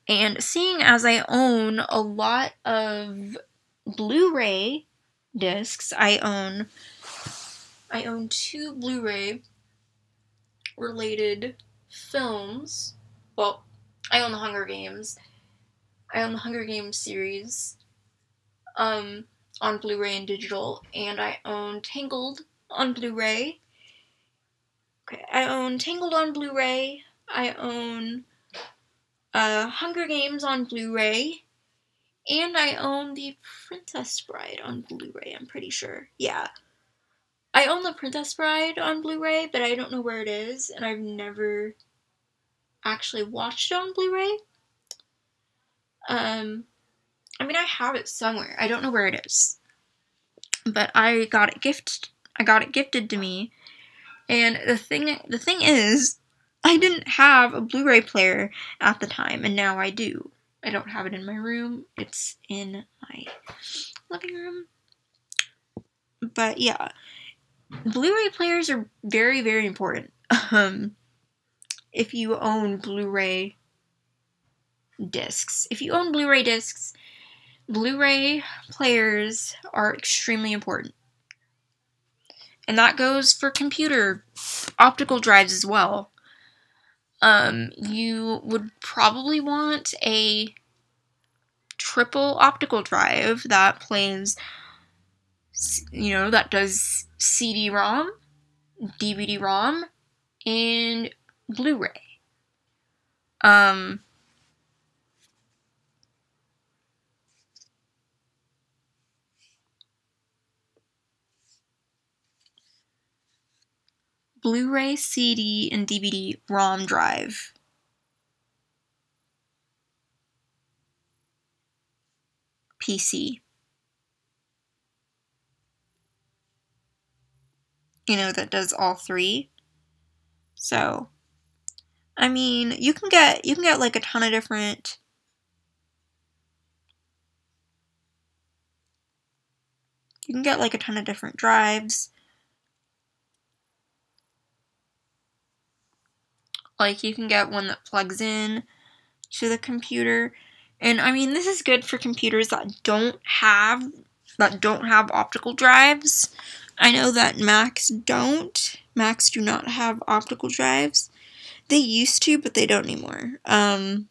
And seeing as I own a lot of Blu-ray discs, I own I own two Blu-ray related films. Well, I own The Hunger Games. I own The Hunger Games series um, on Blu-ray and digital, and I own Tangled on Blu-ray. Okay, I own Tangled on Blu-ray. I own uh, Hunger Games on Blu-ray. And I own the Princess Bride on Blu-ray, I'm pretty sure. Yeah. I own the Princess Bride on Blu-ray, but I don't know where it is, and I've never actually watched it on Blu-ray. Um, I mean, I have it somewhere. I don't know where it is. But I got it gift- I got it gifted to me. And the thing the thing is, I didn't have a Blu-ray player at the time, and now I do. I don't have it in my room. It's in my living room. But yeah, Blu-ray players are very, very important. Um, if you own Blu-ray discs. If you own Blu-ray discs, Blu-ray players are extremely important. And that goes for computer optical drives as well. Um, you would probably want a triple optical drive that plays, you know, that does C D ROM, D V D ROM, and Blu-ray. Um... Blu-ray, C D, and D V D ROM drive. P C. You know, that does all three. So, I mean, you can get, you can get like a ton of different... You can get like a ton of different drives. Like, you can get one that plugs in to the computer. And, I mean, this is good for computers that don't have, that don't have optical drives. I know that Macs don't. Macs do not have optical drives. They used to, but they don't anymore. Um...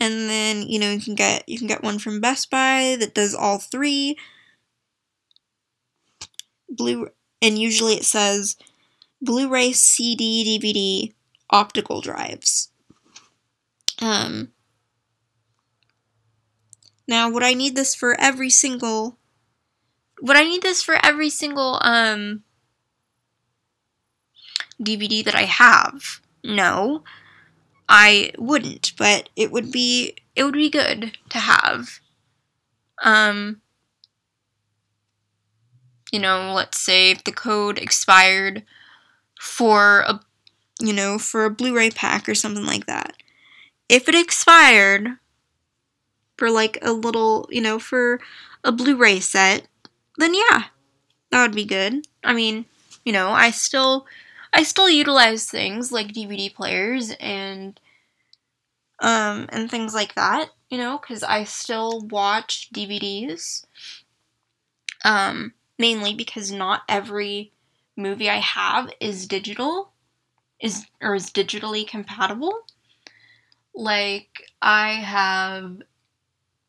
And then, you know, you can get you can get one from Best Buy that does all three. Blue, and usually it says Blu-ray, C D, D V D, optical drives. Um, now, would I need this for every single? Would I need this for every single um, D V D that I have? No. I wouldn't, but it would be it would be good to have. Um, you know, let's say if the code expired for a you know for a Blu-ray pack or something like that. If it expired for like a little you know for a Blu-ray set, then yeah, that would be good. I mean, you know, I still. I still utilize things like D V D players and um, and things like that, you know, because I still watch D V Ds, um, mainly because not every movie I have is digital, is or is digitally compatible. Like I have,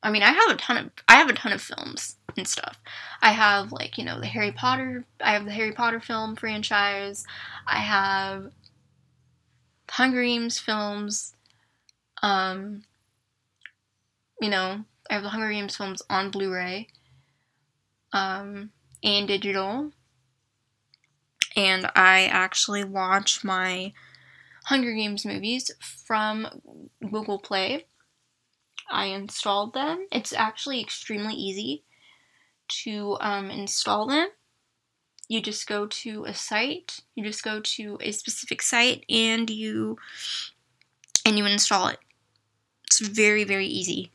I mean, I have a ton of I have a ton of films and stuff. I have, like, you know, the Harry Potter, I have the Harry Potter film franchise, I have Hunger Games films, um, you know, I have the Hunger Games films on Blu-ray, um, and digital, and I actually watch my Hunger Games movies from Google Play. I installed them. It's actually extremely easy to um, install them. You just go to a site, you just go to a specific site and you and you install it. It's very, very easy.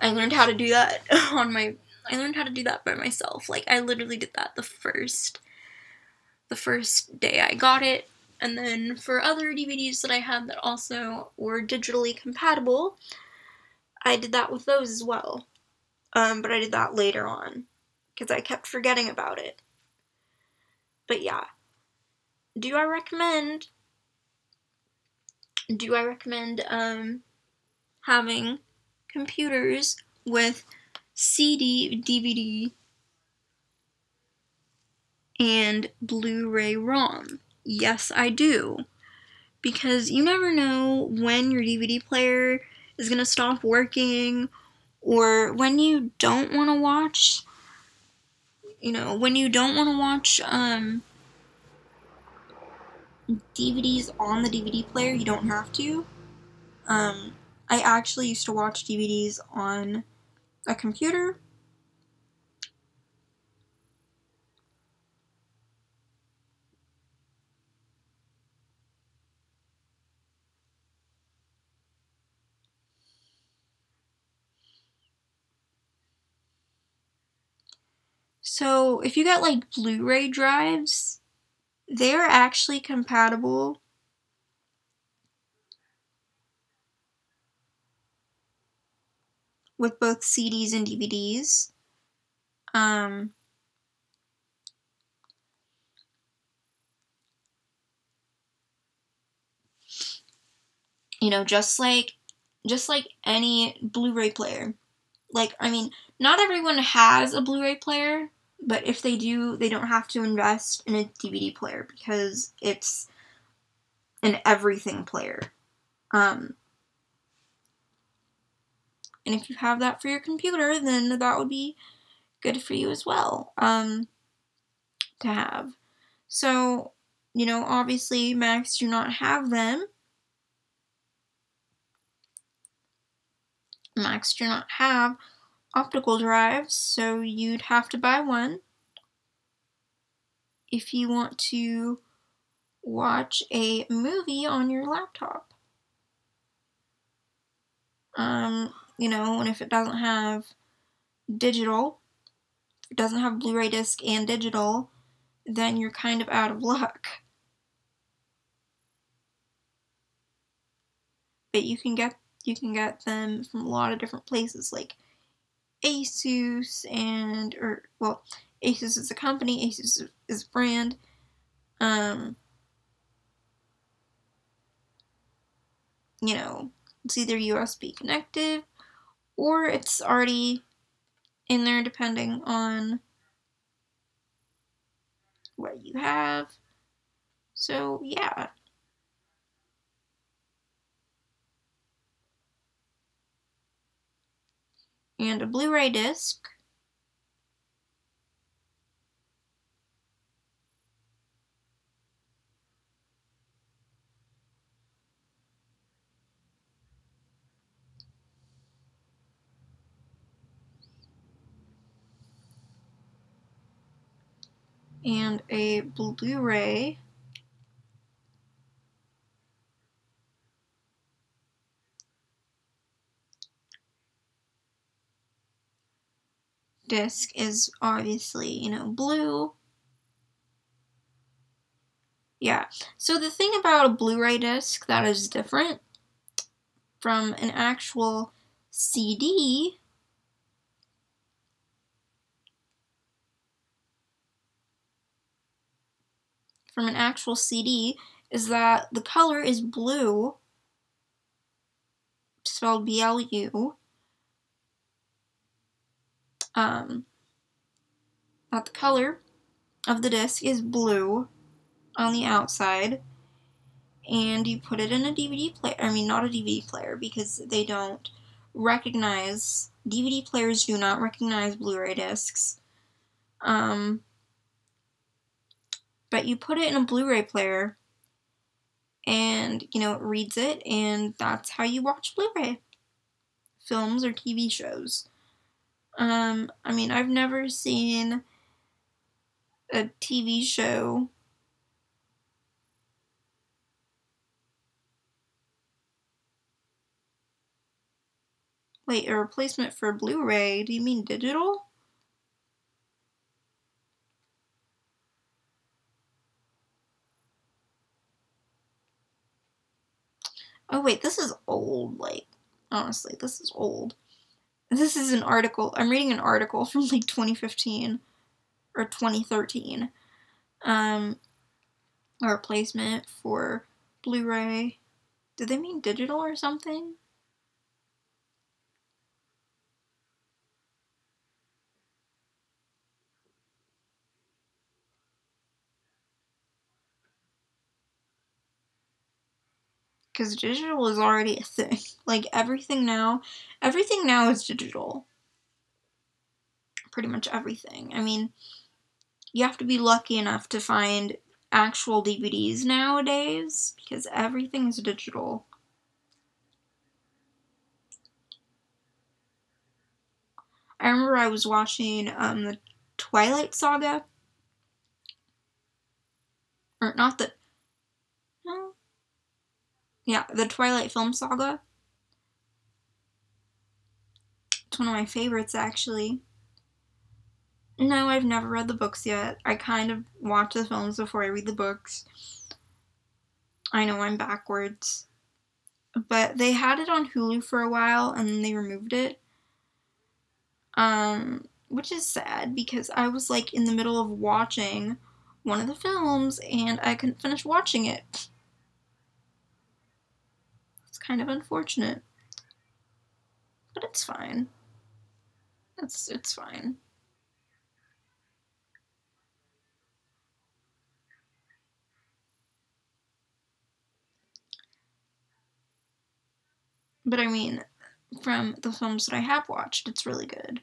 I learned how to do that on my I learned how to do that by myself. Like, I literally did that the first the first day I got it. And then for other D V Ds that I had that also were digitally compatible, I did that with those as well. Um, but I did that later on, because I kept forgetting about it. But yeah. Do I recommend... Do I recommend um, having computers with C D, D V D, and Blu-ray ROM? Yes, I do. Because you never know when your D V D player is going to stop working, or when you don't want to watch, you know, when you don't want to watch um, D V Ds on the D V D player, you don't have to. Um, I actually used to watch D V Ds on a computer. So, if you got, like, Blu-ray drives, they are actually compatible. With both C Ds and D V Ds. Um, you know, just like, just like any Blu-ray player. Like, I mean, not everyone has a Blu-ray player. But if they do, they don't have to invest in a D V D player because it's an everything player. Um, and if you have that for your computer, then that would be good for you as well um, to have. So, you know, obviously Macs do not have them. Macs do not have optical drives, so you'd have to buy one if you want to watch a movie on your laptop. Um, you know, and if it doesn't have digital, if it doesn't have Blu-ray disc and digital, then you're kind of out of luck. But you can get you can get them from a lot of different places, like Asus and, or, well, Asus is a company, Asus is a brand, um, you know, it's either U S B connected, or it's already in there depending on what you have, so yeah. And a Blu-ray disc. And a Blu-ray disc is obviously, you know, blue. Yeah. So the thing about a Blu-ray disc that is different from an actual C D from an actual C D is that the color is blue, spelled B L U. Um, Now the color of the disc is blue on the outside, and you put it in a D V D player. I mean, not a D V D player, because they don't recognize, D V D players do not recognize Blu-ray discs. Um, but you put it in a Blu-ray player, and, you know, it reads it, and that's how you watch Blu-ray films or T V shows. Um, I mean, I've never seen a T V show Wait, a replacement for Blu-ray? Do you mean digital? Oh wait, this is old, like, honestly, this is old. This is an article, I'm reading an article from like twenty fifteen, or twenty thirteen. Um, a replacement for Blu-ray. Did they mean digital or something? Because digital is already a thing. Like, everything now, everything now is digital. Pretty much everything. I mean, you have to be lucky enough to find actual D V Ds nowadays, because everything is digital. I remember I was watching um, the Twilight Saga. Or, not the... No. Yeah, the Twilight film saga. It's one of my favorites, actually. No, I've never read the books yet. I kind of watch the films before I read the books. I know I'm backwards. But they had it on Hulu for a while, and then they removed it. Um, which is sad, because I was, like, in the middle of watching one of the films, and I couldn't finish watching it. Kind of unfortunate, but it's fine. It's, it's fine. But I mean, from the films that I have watched, it's really good.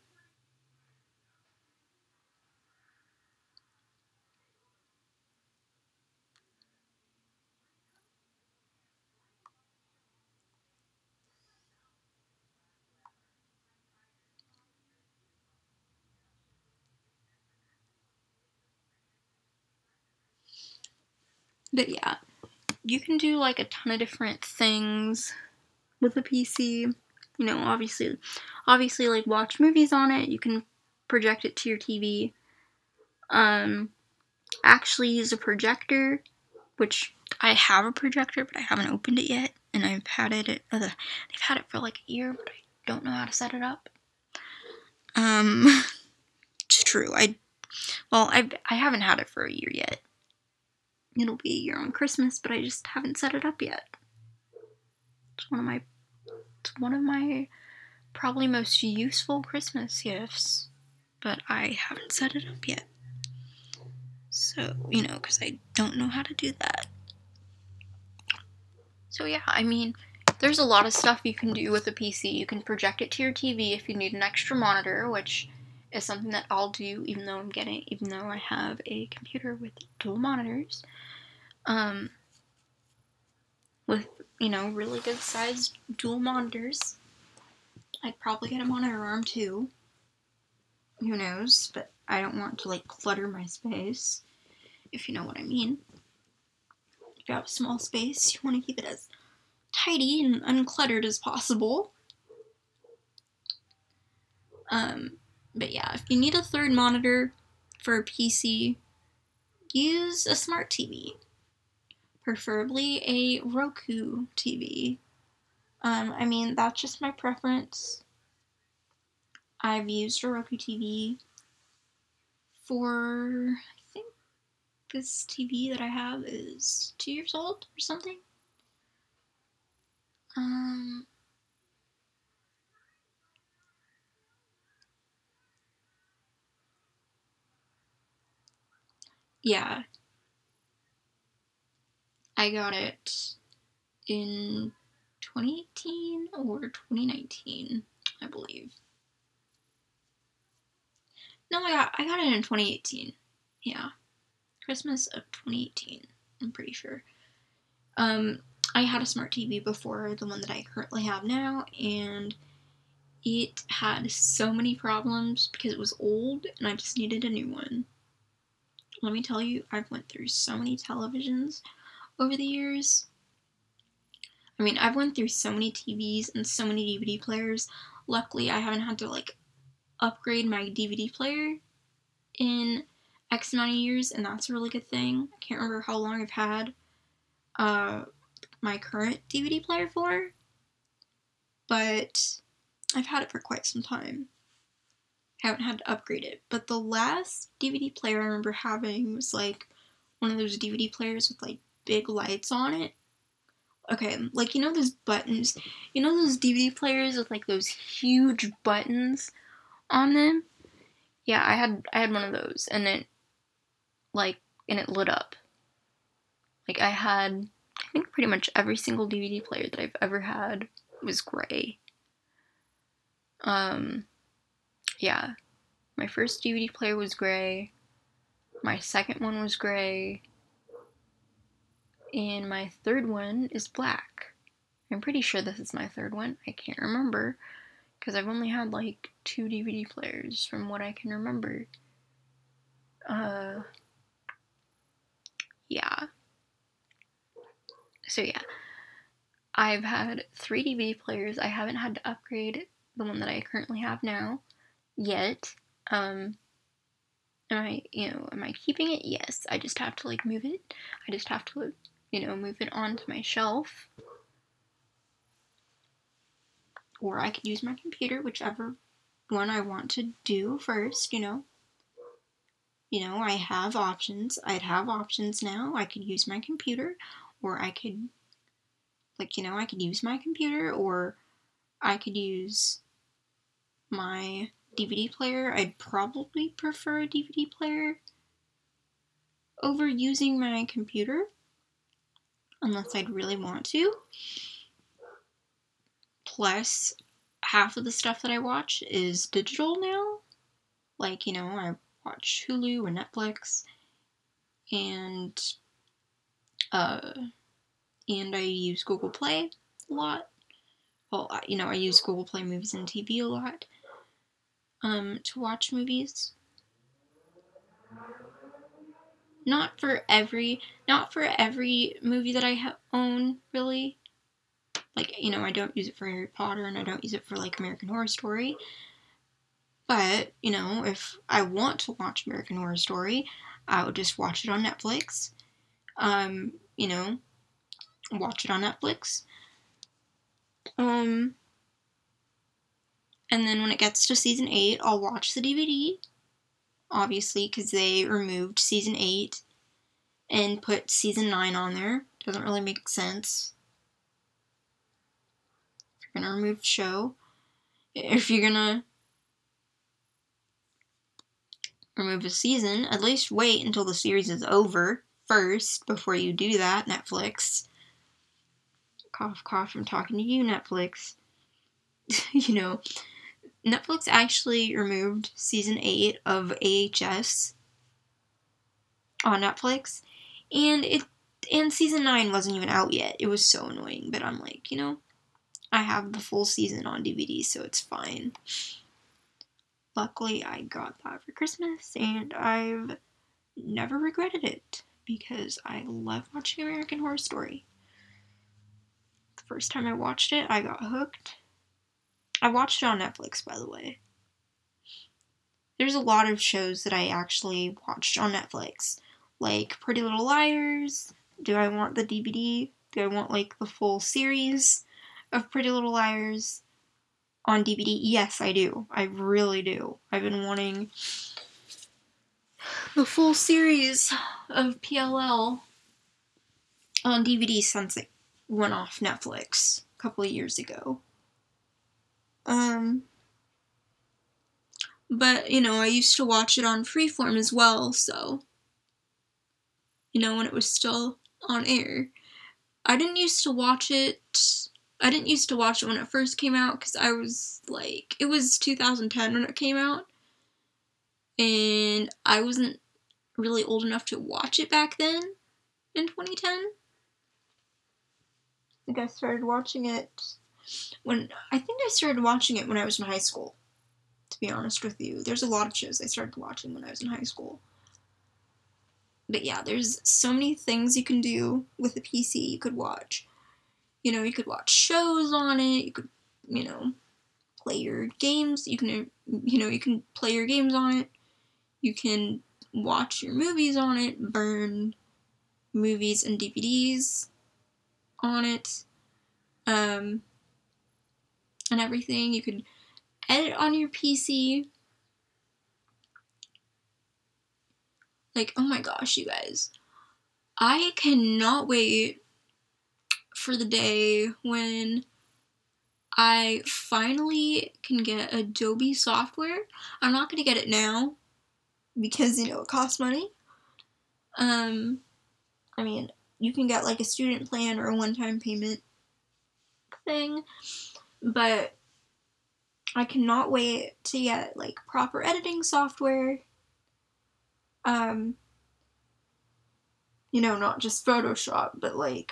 But yeah, you can do, like, a ton of different things with a P C. You know, obviously, obviously, like, watch movies on it. You can project it to your T V. Um, actually use a projector, which I have a projector, but I haven't opened it yet. And I've had it, at, uh, they've had it for, like, a year, but I don't know how to set it up. Um, it's true. I, well, I I haven't had it for a year yet. It'll be a year on Christmas, but I just haven't set it up yet. It's one of my, it's one of my probably most useful Christmas gifts, but I haven't set it up yet. So, you know, because I don't know how to do that. So yeah, I mean, there's a lot of stuff you can do with a P C. You can project it to your T V if you need an extra monitor, which is something that I'll do, even though I'm getting, even though I have a computer with dual monitors, um, with, you know, really good sized dual monitors. I'd probably get a monitor arm too, who knows, but I don't want to, like, clutter my space, if you know what I mean. If you have a small space, you want to keep it as tidy and uncluttered as possible. Um, But yeah, if you need a third monitor for a P C, use a smart T V. Preferably a Roku T V. Um, I mean, that's just my preference. I've used a Roku T V for, I think this T V that I have is two years old or something. Um... yeah. I got it in twenty eighteen or twenty nineteen, I believe. No, I got, I got it in twenty eighteen. Yeah. Christmas of twenty eighteen, I'm pretty sure. Um, I had a smart T V before the one that I currently have now, and it had so many problems because it was old and I just needed a new one. Let me tell you, I've went through so many televisions over the years. I mean, I've went through so many T Vs and so many D V D players. Luckily, I haven't had to, like, upgrade my D V D player in X amount of years, and that's a really good thing. I can't remember how long I've had uh, my current D V D player for, but I've had it for quite some time. I haven't had to upgrade it, but the last D V D player I remember having was, like, one of those D V D players with, like, big lights on it. Okay, like, you know those buttons? You know those D V D players with, like, those huge buttons on them? Yeah, I had I had one of those, and it, like, and it lit up. Like, I had, I think pretty much every single D V D player that I've ever had was gray. Um, yeah. My first D V D player was gray. My second one was gray. And my third one is black. I'm pretty sure this is my third one. I can't remember, because I've only had, like, two D V D players from what I can remember. Uh, yeah. So, yeah. I've had three D V D players. I haven't had to upgrade the one that I currently have now yet. Um... Am I, you know, am I keeping it? Yes. I just have to, like, move it. I just have to, you know, move it onto my shelf. Or I could use my computer, whichever one I want to do first, you know. You know, I have options. I'd have options now. I could use my computer, or I could, like, you know, I could use my computer, or I could use my D V D player. I'd probably prefer a D V D player over using my computer, unless I'd really want to. Plus, half of the stuff that I watch is digital now. Like, you know, I watch Hulu and Netflix, and uh, and I use Google Play a lot. Well, you know, I use Google Play Movies and T V a lot. Um, to watch movies. Not for every, not for every movie that I ha- own, really. Like, you know, I don't use it for Harry Potter, and I don't use it for, like, American Horror Story. But, you know, if I want to watch American Horror Story, I would just watch it on Netflix. Um, you know, watch it on Netflix. Um... And then when it gets to Season eight, I'll watch the D V D, obviously, because they removed Season eight and put Season nine on there. Doesn't really make sense. If you're going to remove show, if you're going to remove a season, at least wait until the series is over first before you do that, Netflix. Cough, cough, I'm talking to you, Netflix. You know, Netflix actually removed Season eight of A H S on Netflix, and it and Season nine wasn't even out yet. It was so annoying, but I'm like, you know, I have the full season on D V D, so it's fine. Luckily, I got that for Christmas, and I've never regretted it, because I love watching American Horror Story. The first time I watched it, I got hooked. I watched it on Netflix, by the way. There's a lot of shows that I actually watched on Netflix. Like, Pretty Little Liars. Do I want the D V D? Do I want, like, the full series of Pretty Little Liars on D V D? Yes, I do. I really do. I've been wanting the full series of P L L on D V D since it went off Netflix a couple of years ago. Um, but, you know, I used to watch it on Freeform as well, so you know, when it was still on air. I didn't used to watch it. I didn't used to watch it when it first came out because I was like, it was two thousand ten when it came out. And I wasn't really old enough to watch it back then in twenty ten. I think I started watching it when, I think I started watching it when I was in high school, to be honest with you. There's a lot of shows I started watching when I was in high school. But yeah, there's so many things you can do with a P C. You could watch, you know, you could watch shows on it. You could, you know, play your games. You can, you know, you can play your games on it. You can watch your movies on it, burn movies and D V Ds on it, um, and everything. You could edit on your P C. Like, oh my gosh, you guys. I cannot wait for the day when I finally can get Adobe software. I'm not going to get it now because, you know, it costs money. Um, I mean, you can get, like, a student plan or a one-time payment thing. But I cannot wait to get, like, proper editing software. Um, you know, not just Photoshop, but, like,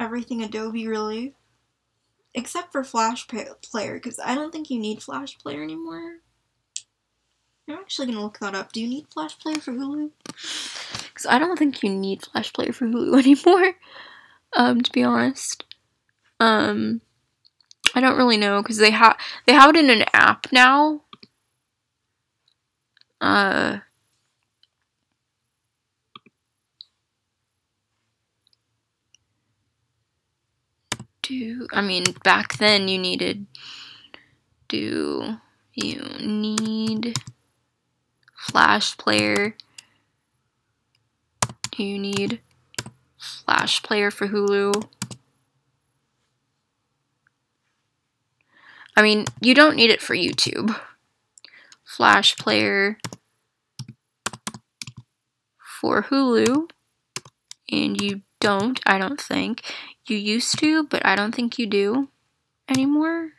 everything Adobe, really. Except for Flash Player, because I don't think you need Flash Player anymore. I'm actually going to look that up. Do you need Flash Player for Hulu? Because I don't think you need Flash Player for Hulu anymore, um, to be honest. Um, I don't really know, because they, ha- they have it in an app now. Uh, do, I mean, back then you needed, do you need Flash Player? Do you need Flash Player for Hulu? I mean, you don't need it for YouTube. Flash Player for Hulu, and you don't, I don't think. You used to, but I don't think you do anymore.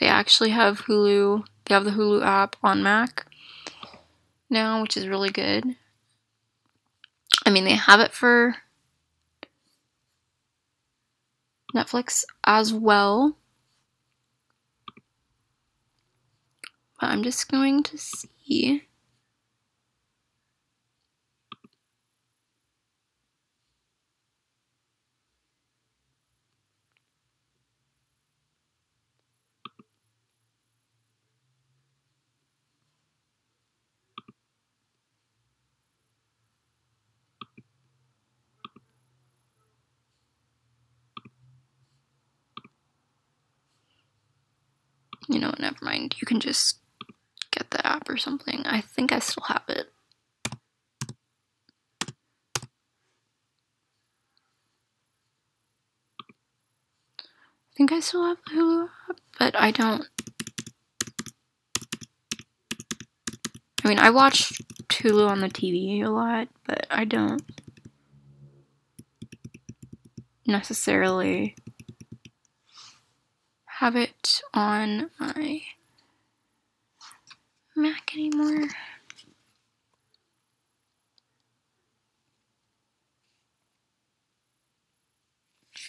They actually have Hulu, they have the Hulu app on Mac now, which is really good. I mean, they have it for Netflix as well. But I'm just going to see. You know, never mind. You can just get the app or something. I think I still have it. I think I still have the Hulu app, but I don't. I mean, I watch Hulu on the T V a lot, but I don't necessarily have it on my Mac anymore. Let's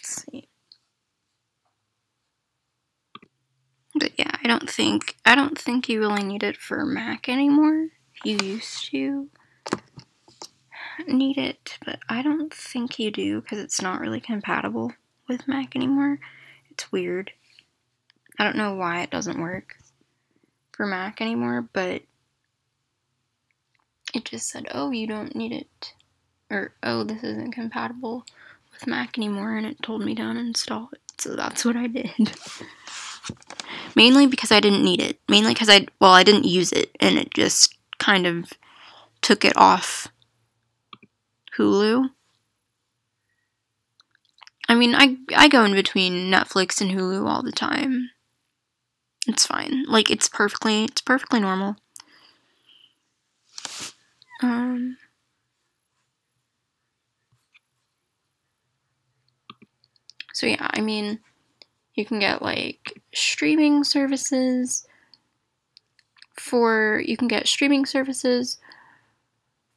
see. But yeah, I don't think I don't think you really need it for Mac anymore. You used to need it, but I don't think you do because it's not really compatible with Mac anymore. It's weird. I don't know why it doesn't work for Mac anymore, but it just said, oh, you don't need it, or, oh, this isn't compatible with Mac anymore, and it told me to uninstall it, so that's what I did. Mainly because I didn't need it. Mainly because I, well, I didn't use it, and it just kind of took it off Hulu. I mean, I I go in between Netflix and Hulu all the time. It's fine. Like, it's perfectly, it's perfectly normal. Um... So yeah, I mean, you can get, like, streaming services for, you can get streaming services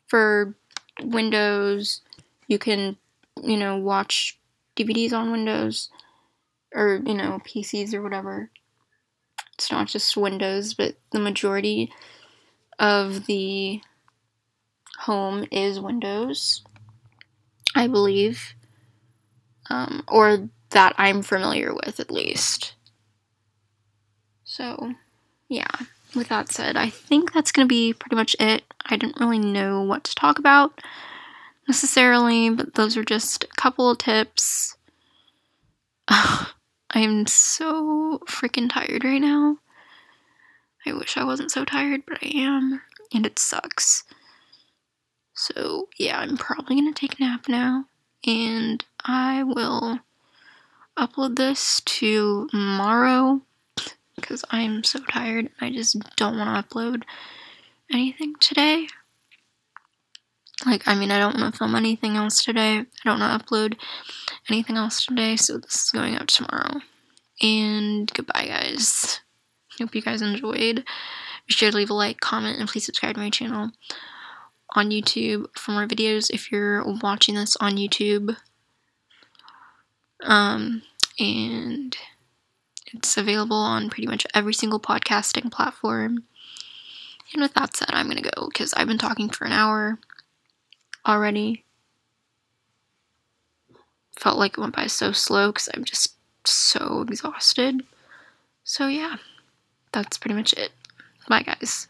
for Windows, you can, you know, watch D V Ds on Windows, or, you know, P Cs or whatever. It's not just Windows, but the majority of the home is Windows, I believe. Um, or that I'm familiar with, at least. So, yeah. With that said, I think that's going to be pretty much it. I didn't really know what to talk about, necessarily, but those are just a couple of tips. I am so freaking tired right now. I wish I wasn't so tired, but I am, and it sucks. So, yeah, I'm probably going to take a nap now. And I will upload this tomorrow because I'm so tired and I just don't want to upload anything today. Like, I mean, I don't want to film anything else today. I don't want to upload anything else today, so this is going out tomorrow. And goodbye, guys. Hope you guys enjoyed. Be sure to leave a like, comment, and please subscribe to my channel on YouTube for more videos if you're watching this on YouTube. Um, and it's available on pretty much every single podcasting platform. And with that said, I'm gonna go because I've been talking for an hour already. Felt like it went by so slow because I'm just so exhausted. So yeah, that's pretty much it. Bye, guys.